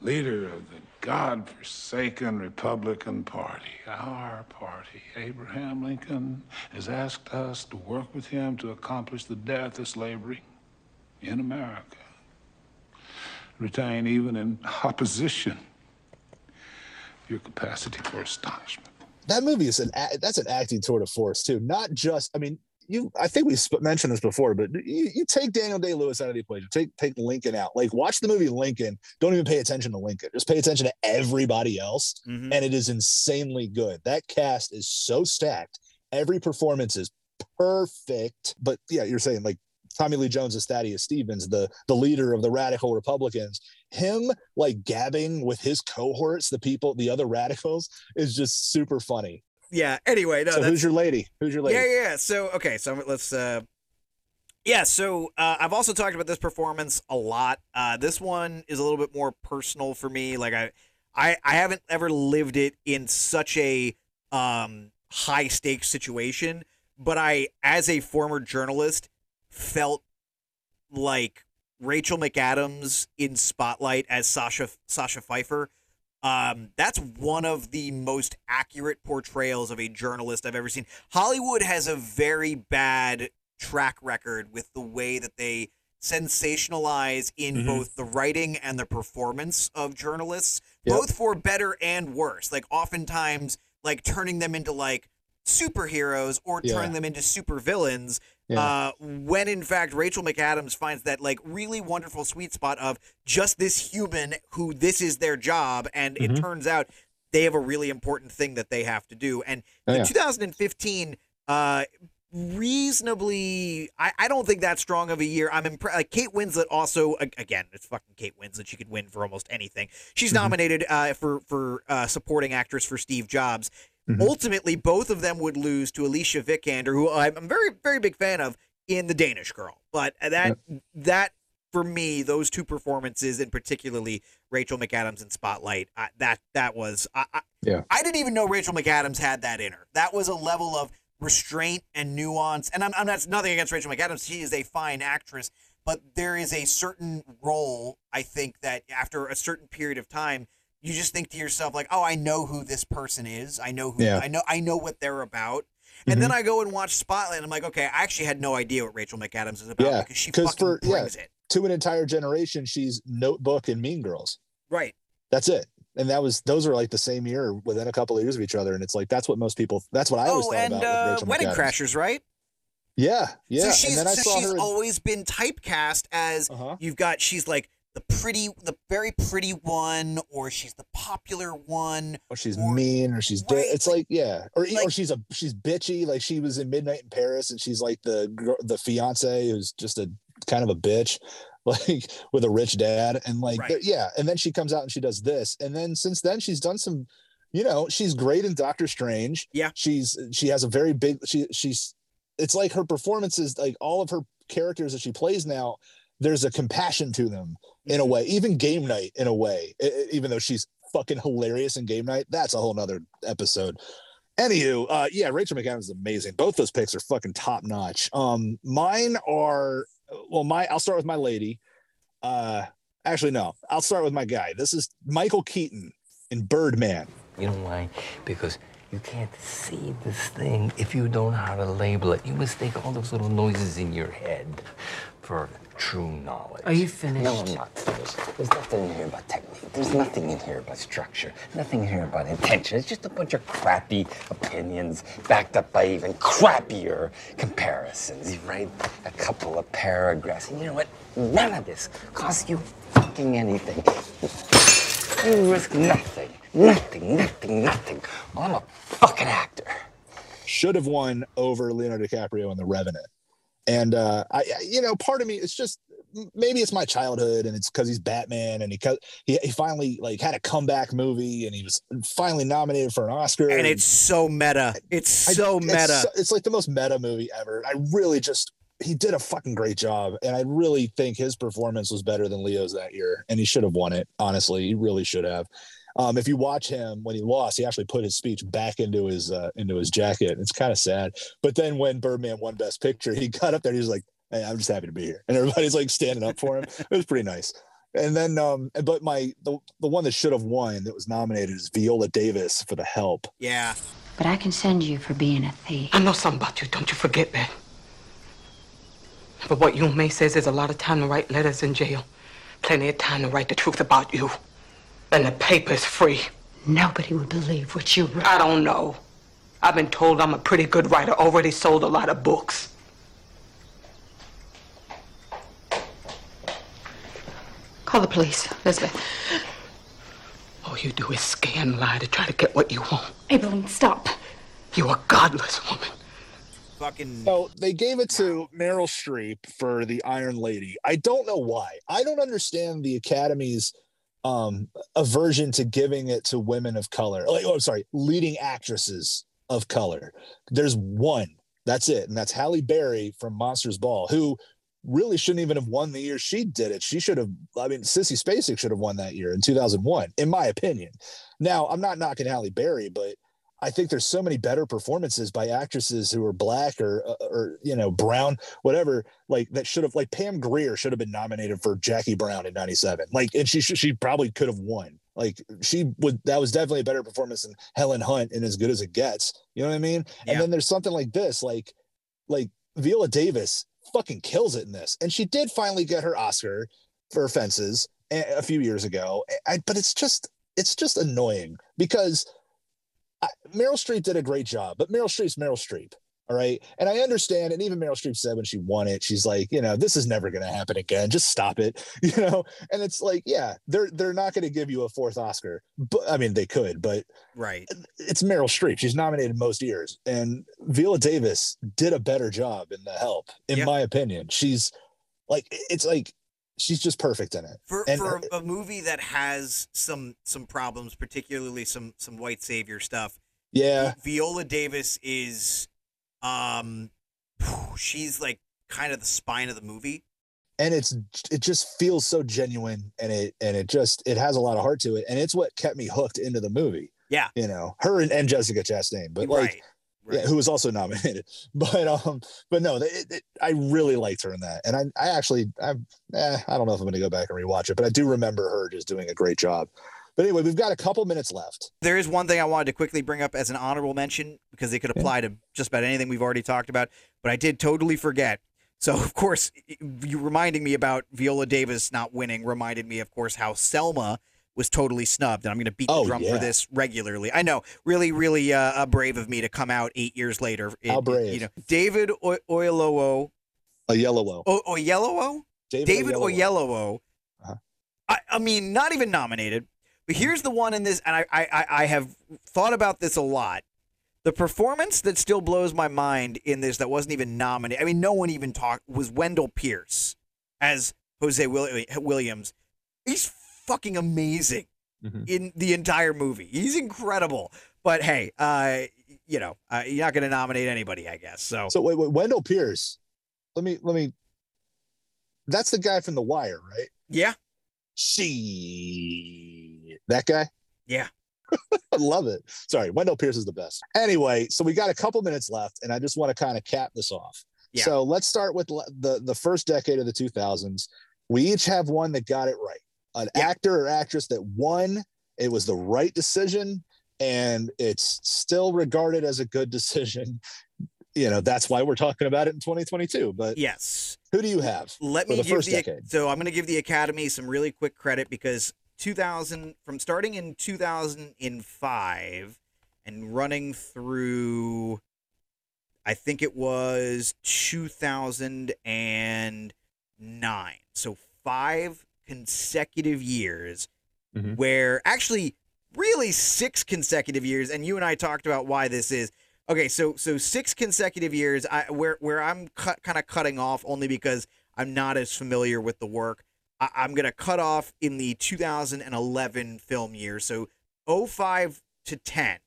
leader of the God-forsaken Republican Party, our party, Abraham Lincoln, has asked us to work with him to accomplish the death of slavery in America, retain even in opposition your capacity for astonishment. That movie is an that's an acting tour de force too. Not just, I mean, you. I think we mentioned this before, but you, you take Daniel Day-Lewis out of the equation, take take Lincoln out. Like, watch the movie Lincoln. Don't even pay attention to Lincoln. Just pay attention to everybody else, mm-hmm. and it is insanely good. That cast is so stacked. Every performance is perfect. But yeah, you're saying like Tommy Lee Jones as Thaddeus Stevens, the the leader of the radical Republicans. Him like gabbing with his cohorts, the people, the other radicals, is just super funny. Yeah. Anyway, no, so that's... who's your lady? Who's your lady? Yeah, yeah. So okay, so let's. Uh... Yeah. So uh, I've also talked about this performance a lot. Uh, this one is a little bit more personal for me. Like I, I, I haven't ever lived it in such a um, high stakes situation, but I, as a former journalist, felt like Rachel McAdams in Spotlight as Sasha Sasha Pfeiffer. Um, that's one of the most accurate portrayals of a journalist I've ever seen. Hollywood has a very bad track record with the way that they sensationalize in mm-hmm. both the writing and the performance of journalists, yep. both for better and worse. Like oftentimes, like turning them into like superheroes or yeah. turning them into supervillains. Yeah. Uh, when in fact Rachel McAdams finds that like really wonderful sweet spot of just this human who this is their job, and mm-hmm. it turns out they have a really important thing that they have to do. And oh, the yeah. twenty fifteen uh, reasonably, I, I don't think that strong of a year. I'm impressed. Like Kate Winslet also, again, it's fucking Kate Winslet. She could win for almost anything. She's mm-hmm. nominated uh, for for uh, supporting actress for Steve Jobs. Mm-hmm. Ultimately, both of them would lose to Alicia Vikander, who I'm a very, very big fan of in The Danish Girl. But that, yep. that for me, those two performances, and particularly Rachel McAdams in Spotlight, I, that that was, I, I, yeah. I didn't even know Rachel McAdams had that in her. That was a level of restraint and nuance. And I'm, I'm that's nothing against Rachel McAdams. She is a fine actress, but there is a certain role, I think, that after a certain period of time, you just think to yourself, like, oh, I know who this person is. I know who yeah. I know I know what they're about. And mm-hmm. then I go and watch Spotlight, and I'm like, okay, I actually had no idea what Rachel McAdams is about yeah. because she fucking for, brings yeah, it. To an entire generation, she's Notebook and Mean Girls. Right. That's it. And that was those are like the same year within a couple of years of each other. And it's like that's what most people that's what I always oh, thought and, about. Oh, uh, and Wedding McAdams. Crashers, right? Yeah. Yeah. So she's, and then I so saw she's her in... always been typecast as uh-huh. you've got she's like the pretty, the very pretty one, or she's the popular one, or she's or, mean, or she's right, it's like, like yeah, or like, or she's a she's bitchy, like she was in Midnight in Paris, and she's like the the fiance who's just a kind of a bitch, like with a rich dad, and like right. yeah, and then she comes out and she does this, and then since then she's done some, you know, she's great in Doctor Strange, yeah, she's she has a very big she she's it's like her performances, like all of her characters that she plays now. There's a compassion to them in a way, even Game Night in a way, it, even though she's fucking hilarious in Game Night. That's a whole nother episode. Anywho, uh, yeah, Rachel McAdams is amazing. Both those picks are fucking top notch. Um, mine are, well, my, I'll start with my lady. Uh, actually, no, I'll start with my guy. This is Michael Keaton in Birdman. You know why? Because you can't see this thing if you don't know how to label it. You mistake all those little noises in your head for true knowledge. Are you finished? No, I'm not finished. There's nothing in here about technique. There's nothing in here about structure. Nothing in here about intention. It's just a bunch of crappy opinions backed up by even crappier comparisons. You write a couple of paragraphs, and you know what? None of this costs you fucking anything. You risk nothing. Nothing, nothing, nothing. I'm a fucking actor. Should have won over Leonardo DiCaprio in The Revenant. And, uh, I, you know, part of me, it's just, maybe it's my childhood and it's cause he's Batman and he, he, he finally like had a comeback movie and he was finally nominated for an Oscar. And, and it's so meta. It's I, so I, meta. It's, so, it's like the most meta movie ever. I really just, he did a fucking great job. And I really think his performance was better than Leo's that year. And he should have won it. Honestly, he really should have. Um, if you watch him when he lost, he actually put his speech back into his uh, into his jacket. It's kind of sad. But then when Birdman won Best Picture, he got up there and he was like, "Hey, I'm just happy to be here," and everybody's like standing up for him. It was pretty nice. And then, um, but my the the one that should have won that was nominated is Viola Davis for The Help. Yeah. But I can send you for being a thief. I know something about you. Don't you forget that. But what you may says is a lot of time to write letters in jail. Plenty of time to write the truth about you. And the paper's free. Nobody would believe what you wrote. I don't know. I've been told I'm a pretty good writer. Already sold a lot of books. Call the police, Elizabeth. All you do is scan lie to try to get what you want. Evelyn, stop. You are a godless woman. Fucking. So they gave it to Meryl Streep for The Iron Lady. I don't know why. I don't understand the Academy's um, aversion to giving it to women of color. Like, oh, I'm sorry, leading actresses of color. There's one. That's it. And that's Halle Berry from Monsters Ball, who really shouldn't even have won the year she did it. She should have, I mean, Sissy Spacek should have won that year in two thousand one, in my opinion. Now, I'm not knocking Halle Berry, but I think there's so many better performances by actresses who are black or, or, you know, brown, whatever, like that should have, like Pam Grier should have been nominated for Jackie Brown in ninety-seven. Like, and she, she probably could have won. Like she would, that was definitely a better performance than Helen Hunt in As Good as It Gets. You know what I mean? Yeah. And then there's something like this, like, like Viola Davis fucking kills it in this. And she did finally get her Oscar for Fences a few years ago. I, but it's just, it's just annoying because I, Meryl Streep did a great job, but Meryl Streep's Meryl Streep. All right. And I understand. And even Meryl Streep said when she won it, she's like, you know, this is never going to happen again. Just stop it. You know? And it's like, yeah, they're, they're not going to give you a fourth Oscar, but I mean, they could, but right. It's Meryl Streep. She's nominated most years, and Viola Davis did a better job in The Help. In yep. my opinion, she's like, it's like, she's just perfect in it. For, and, for a, a movie that has some, some problems, particularly some, some white savior stuff. Yeah. Viola Davis is, Um, she's like kind of the spine of the movie, and it's it just feels so genuine, and it and it just it has a lot of heart to it, and it's what kept me hooked into the movie. Yeah, you know, her and, and Jessica Chastain, but like, right. Right. Yeah, who was also nominated. But um, but no, it, it, I really liked her in that, and I I actually I eh, I don't know if I'm going to go back and rewatch it, but I do remember her just doing a great job. But anyway, we've got a couple minutes left. There is one thing I wanted to quickly bring up as an honorable mention because it could apply yeah. to just about anything we've already talked about, but I did totally forget. So, of course, you reminding me about Viola Davis not winning reminded me, of course, how Selma was totally snubbed. And I'm going to beat the oh, drum yeah. for this regularly. I know. Really, really uh, brave of me to come out eight years later. It, how brave. It, you know, David Oyelowo. O- Oyelowo. O- Oyelowo? David, David Oyelowo. Oyelowo. Uh-huh. I, I mean, not even nominated. But here's the one in this, and I, I I have thought about this a lot. The performance that still blows my mind in this that wasn't even nominated, I mean, no one even talked, was Wendell Pierce as Jose Williams. He's fucking amazing mm-hmm. in the entire movie. He's incredible. But, hey, uh, you know, uh, you're not going to nominate anybody, I guess. So, so wait, wait, Wendell Pierce, let me, let me, that's the guy from The Wire, right? Yeah. She that guy yeah I love it. Sorry, Wendell Pierce is the best. Anyway, so we got a couple minutes left, and I just want to kind of cap this off. Yeah. So let's start with the the first decade of the two thousands. We each have one that got it right, an yeah. actor or actress that won. It was the right decision, and it's still regarded as a good decision. You know, that's why we're talking about it in twenty twenty-two. But yes, who do you have? Let me for the give first the, decade. So I'm going to give the Academy some really quick credit because two thousand from starting in two thousand five and running through, I think it was two thousand nine. So five consecutive years mm-hmm. where actually really six consecutive years. And you and I talked about why this is. Okay, so so six consecutive years I, where where I'm cut, kind of cutting off only because I'm not as familiar with the work. I, I'm going to cut off in the two thousand eleven film year. So oh five to ten,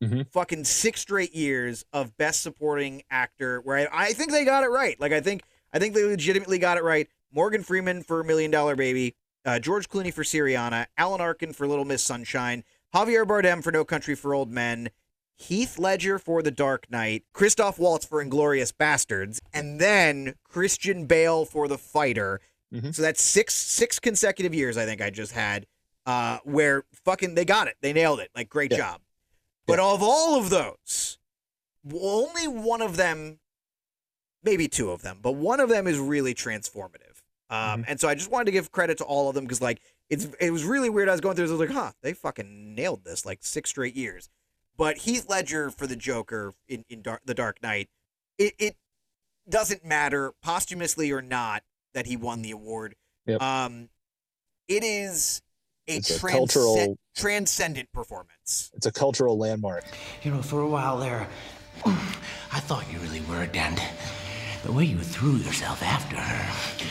mm-hmm. fucking six straight years of Best Supporting Actor where I, I think they got it right. Like, I think I think they legitimately got it right. Morgan Freeman for Million Dollar Baby, uh, George Clooney for Syriana, Alan Arkin for Little Miss Sunshine, Javier Bardem for No Country for Old Men, Heath Ledger for The Dark Knight, Christoph Waltz for Inglourious Bastards, and then Christian Bale for The Fighter. Mm-hmm. So that's six six consecutive years, I think I just had, uh, where fucking they got it. They nailed it. Like, great yeah. job. Yeah. But of all of those, only one of them, maybe two of them, but one of them is really transformative. Um, mm-hmm. And so I just wanted to give credit to all of them because, like, it's it was really weird. I was going through this. I was like, huh, they fucking nailed this, like, six straight years. But Heath Ledger for the Joker in, in Dar- The Dark Knight, it, it doesn't matter, posthumously or not, that he won the award. Yep. Um, it is a, it's a trans- cultural, transcendent performance. It's a cultural landmark. You know, for a while there, I thought you really were a dent. The way you threw yourself after her.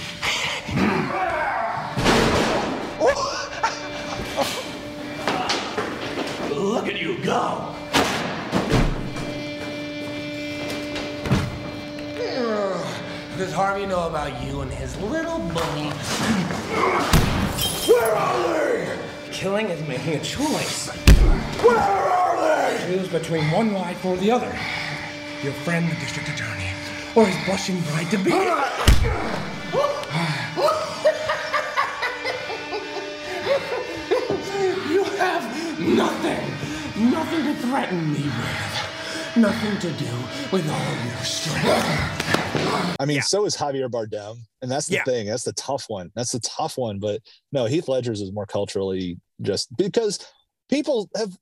Oh! Look at you go! Does Harvey know about you and his little bunny? Where are they? Killing is making a choice. Where are they? Choose between one life or the other. Your friend, the district attorney, or his blushing bride to be. You have nothing. Nothing to threaten me with. Nothing to do with all your strength. I mean, yeah. so is Javier Bardem. And that's the yeah. thing. That's the tough one. That's the tough one. But no, Heath Ledger's is more culturally just because people have...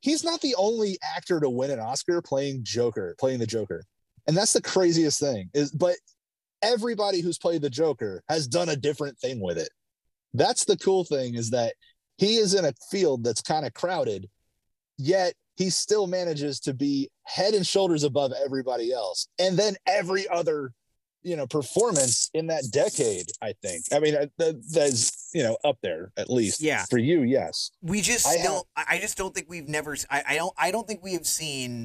He's not the only actor to win an Oscar playing Joker, playing the Joker. And that's the craziest thing. Is But everybody who's played the Joker has done a different thing with it. That's the cool thing, is that he is in a field that's kind of crowded, yet he still manages to be head and shoulders above everybody else. And then every other, you know, performance in that decade, I think. I mean, that, that's, you know, up there at least. Yeah. For you, yes. We just I still, have, I just don't think we've never, I, I don't, I don't think we have seen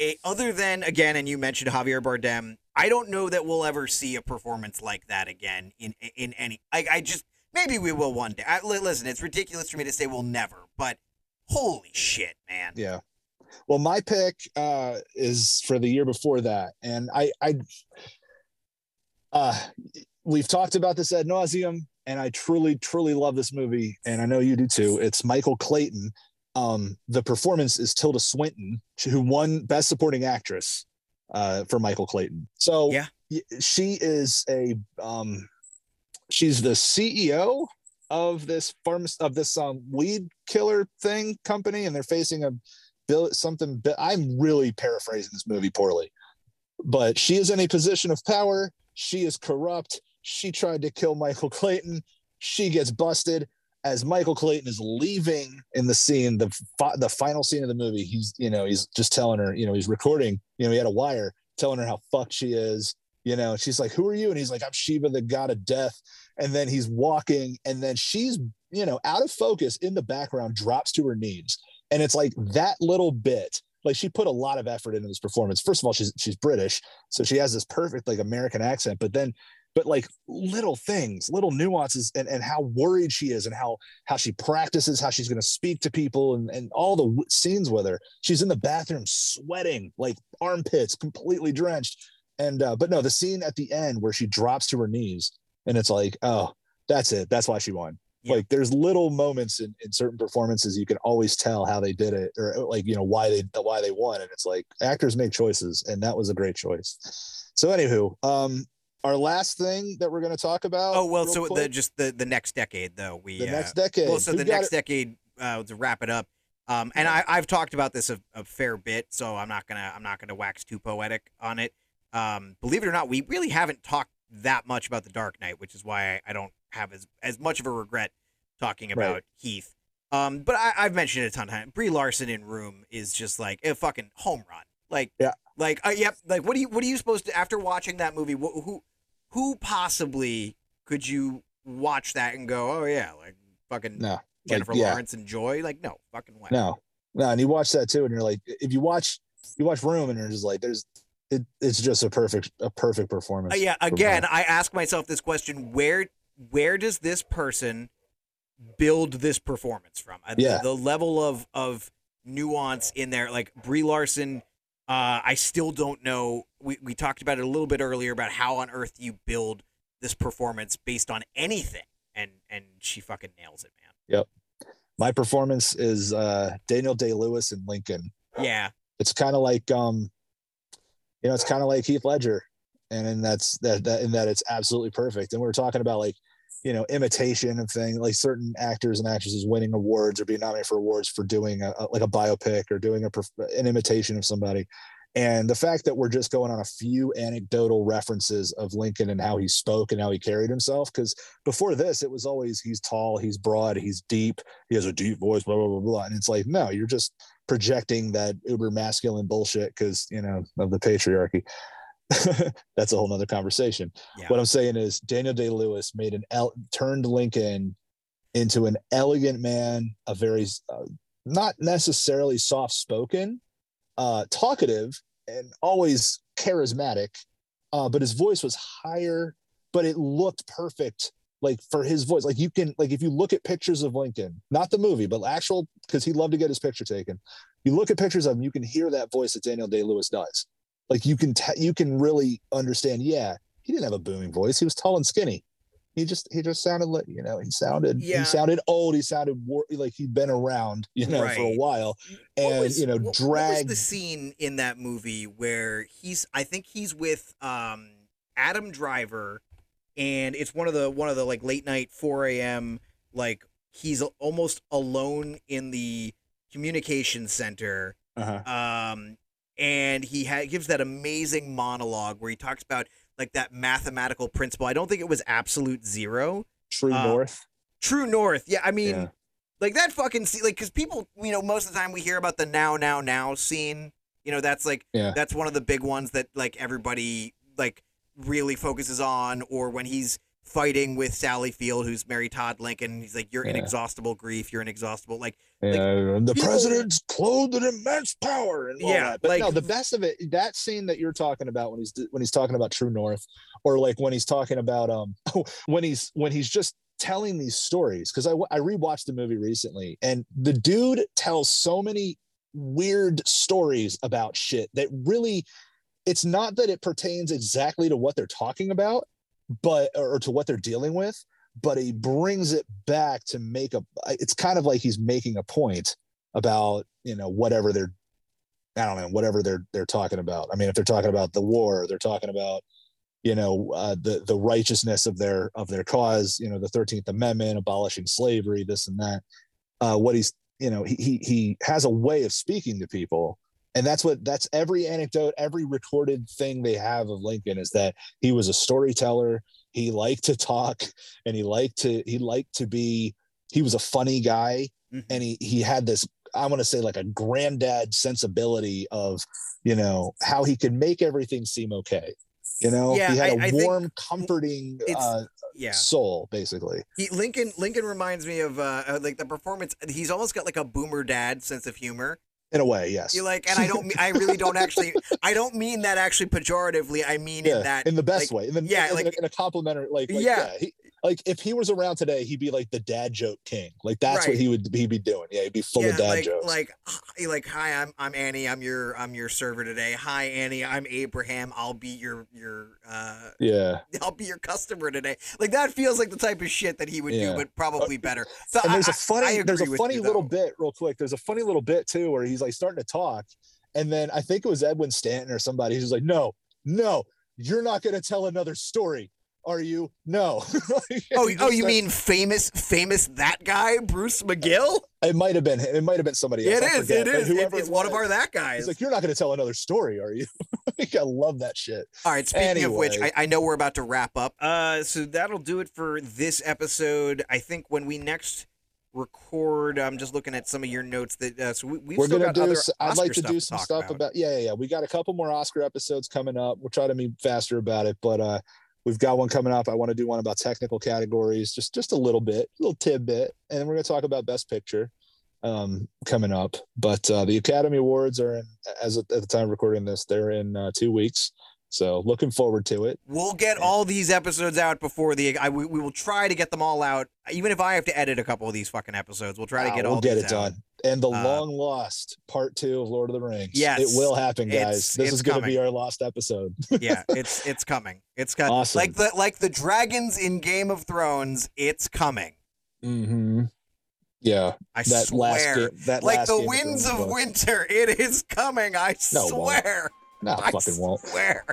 a, other than, again, and you mentioned Javier Bardem, I don't know that we'll ever see a performance like that again in, in any, I, I just, maybe we will one day. I, listen, it's ridiculous for me to say we'll never, but holy shit, man. Yeah. Well, my pick uh, is for the year before that. And I, I uh, we've talked about this ad nauseum, and I truly, truly love this movie. And I know you do too. It's Michael Clayton. Um, the performance is Tilda Swinton, who won Best Supporting Actress uh, for Michael Clayton. So yeah. she is a, um, she's the C E O of this farm, of this um, weed killer thing company, and they're facing a bill something. I'm really paraphrasing this movie poorly, but she is in a position of power. She is corrupt. She tried to kill Michael Clayton. She gets busted as Michael Clayton is leaving in the scene, the fi- the final scene of the movie. He's, you know, he's just telling her, you know, he's recording, you know, he had a wire telling her how fucked she is. You know, she's like, who are you? And he's like, I'm Shiva, the god of death. And then he's walking, and then she's, you know, out of focus in the background, drops to her knees. And it's like that little bit, like she put a lot of effort into this performance. First of all, she's, she's British. So she has this perfect like American accent, but then, but like little things, little nuances, and, and how worried she is, and how, how she practices, how she's going to speak to people, and, and all the w- scenes with her. She's in the bathroom sweating, like armpits completely drenched. And, uh, but no, the scene at the end where she drops to her knees, and it's like, oh, that's it. That's why she won. Yeah. Like, there's little moments in, in certain performances you can always tell how they did it, or like, you know, why they why they won. And it's like, actors make choices, and that was a great choice. So anywho, um, our last thing that we're going to talk about. Oh well, so quick, the just the, the next decade though. We the next decade. Uh, well, so We've the next it. decade uh, to wrap it up. Um, and yeah. I I've talked about this a, a fair bit, so I'm not gonna I'm not gonna wax too poetic on it. Um, believe it or not, we really haven't talked that much about The Dark Knight, which is why I, I don't have as, as much of a regret talking about right. Heath. Um, but I, I've mentioned it a ton of times. Brie Larson in Room is just like a fucking home run. Like, yeah. like, uh, yep. Like, what do you, what are you supposed to, after watching that movie, wh- who, who possibly could you watch that and go, oh yeah, like fucking no. Jennifer like, yeah. Lawrence and Joy? Like, no, fucking way. No, no. And you watch that too, and you're like, if you watch, you watch Room, and you're just like, there's, It, it's just a perfect, a perfect performance. Uh, yeah. Again, I ask myself this question: where where does this person build this performance from? Yeah. The, the level of, of nuance in there, like Brie Larson, uh, I still don't know. We, we talked about it a little bit earlier about how on earth you build this performance based on anything. And, and she fucking nails it, man. Yep. My performance is uh, Daniel Day-Lewis in Lincoln. Yeah. It's kind of like, um, you know, it's kind of like Heath Ledger. And in that's that, that in that it's absolutely perfect. And we're talking about like, you know, imitation and thing, like certain actors and actresses winning awards or being nominated for awards for doing a, like a biopic or doing a an imitation of somebody. And the fact that we're just going on a few anecdotal references of Lincoln and how he spoke and how he carried himself, because before this, it was always he's tall, he's broad, he's deep, he has a deep voice, blah, blah, blah, blah. And it's like, no, you're just projecting that uber masculine bullshit because, you know, of the patriarchy. That's a whole nother conversation. Yeah. What I'm saying is Daniel Day-Lewis made an el- turned Lincoln into an elegant man, a very uh, not necessarily soft-spoken, uh, talkative, and always charismatic. Uh, but his voice was higher, but it looked perfect. Like for his voice, like you can, like if you look at pictures of Lincoln, not the movie, but actual, because he loved to get his picture taken. You look at pictures of him, you can hear that voice that Daniel Day-Lewis does. Like you can, t- you can really understand. Yeah, he didn't have a booming voice. He was tall and skinny. He just, he just sounded like, you know, he sounded, yeah. he sounded old. He sounded war- like he'd been around, you know, right. for a while. And was, you know, what, dragged. What was the scene in that movie where he's? I think he's with um, Adam Driver, and it's one of the one of the like late night four a.m. Like he's almost alone in the communication center. Uh-huh. Um. And he ha- gives that amazing monologue where he talks about like that mathematical principle. I don't think it was absolute zero. True uh, North. True North. Yeah, I mean, yeah. like that fucking scene, like because people, you know, most of the time we hear about the now, now, now scene. You know, that's like yeah. that's one of the big ones that like everybody like really focuses on. Or when he's fighting with Sally Field, who's Mary Todd Lincoln, he's like, "You're yeah. inexhaustible grief. You're inexhaustible." Like. Yeah, like, the people, president's clothed in immense power and all yeah, that. But like, no, the best of it, that scene that you're talking about when he's when he's talking about True North, or like when he's talking about um when he's when he's just telling these stories, because I I rewatched the movie recently and the dude tells so many weird stories about shit that really, it's not that it pertains exactly to what they're talking about, but or to what they're dealing with. But he brings it back to make a, it's kind of like he's making a point about, you know, whatever they're, I don't know, whatever they're, they're talking about. I mean, if they're talking about the war, they're talking about, you know, uh, the, the righteousness of their, of their cause, you know, the thirteenth Amendment, abolishing slavery, this and that, uh, what he's, you know, he, he, he has a way of speaking to people. And that's what, that's every anecdote, every recorded thing they have of Lincoln is that he was a storyteller. He liked to talk and he liked to, he liked to be, he was a funny guy. Mm-hmm. And he, he had this, I want to say like a granddad sensibility of, you know, how he could make everything seem okay. You know, yeah, he had I, a I warm, comforting uh, yeah. soul, basically. He, Lincoln, Lincoln reminds me of uh, like the performance. He's almost got like a boomer dad sense of humor. In a way, yes. You like, and I don't. I really don't actually. I don't mean that actually pejoratively. I mean yeah, in that in the best like, way. In the, yeah, in, like in a complimentary. Like, like yeah, yeah he, like if he was around today, he'd be like the dad joke king. Like that's right. what he would. He'd be doing. Yeah, he'd be full yeah, of dad like, jokes. Like, like, hi, I'm I'm Annie. I'm your I'm your server today. Hi, Annie. I'm Abraham. I'll be your your. Uh, yeah. I'll be your customer today. Like that feels like the type of shit that he would yeah. do, but probably better. So and there's I, a funny. I, I there's a funny you, little though. bit, real quick. There's a funny little bit too, where he's. He's like starting to talk, and then I think it was Edwin Stanton or somebody who's like, "No, no, you're not going to tell another story, are you? No." like, oh, oh, you like, mean famous, famous that guy, Bruce McGill? It might have been. It might have been somebody else. It is. Forget, it is. It, it's it one of our that guys. He's like, "You're not going to tell another story, are you?" like, I love that shit. All right. Speaking anyway. of which, I, I know we're about to wrap up. Uh, so that'll do it for this episode. I think when we next. record I'm just looking at some of your notes that uh, so we, we've we're still gonna got do other Oscar I'd like to do some to stuff about, about yeah, yeah yeah we got a couple more Oscar episodes coming up. We'll try to be faster about it, but uh we've got one coming up. I want to do one about technical categories, just just a little bit a little tidbit, and then we're going to talk about Best Picture um coming up. But uh the Academy Awards are in, as at the time of recording this, they're in uh, two weeks. So looking forward to it. We'll get all these episodes out before the, I, we, we will try to get them all out. Even if I have to edit a couple of these fucking episodes, we'll try to get uh, we'll all get these it out. done. And the uh, long lost part two of Lord of the Rings. Yes, it will happen, guys. It's, this it's is going to be our lost episode. Yeah, it's it's coming. It's coming. Awesome. Like the like the dragons in Game of Thrones. It's coming. Mm-hmm. Yeah, I that swear. Last game, that like last the Game winds of, of winter. It is coming. I no, swear. No, I fucking swear. won't. Swear.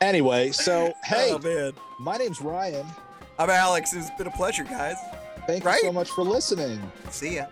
Anyway, so hey, oh, man. My name's Ryan. I'm Alex. It's been a pleasure, guys. Thank right? you so much for listening. See ya.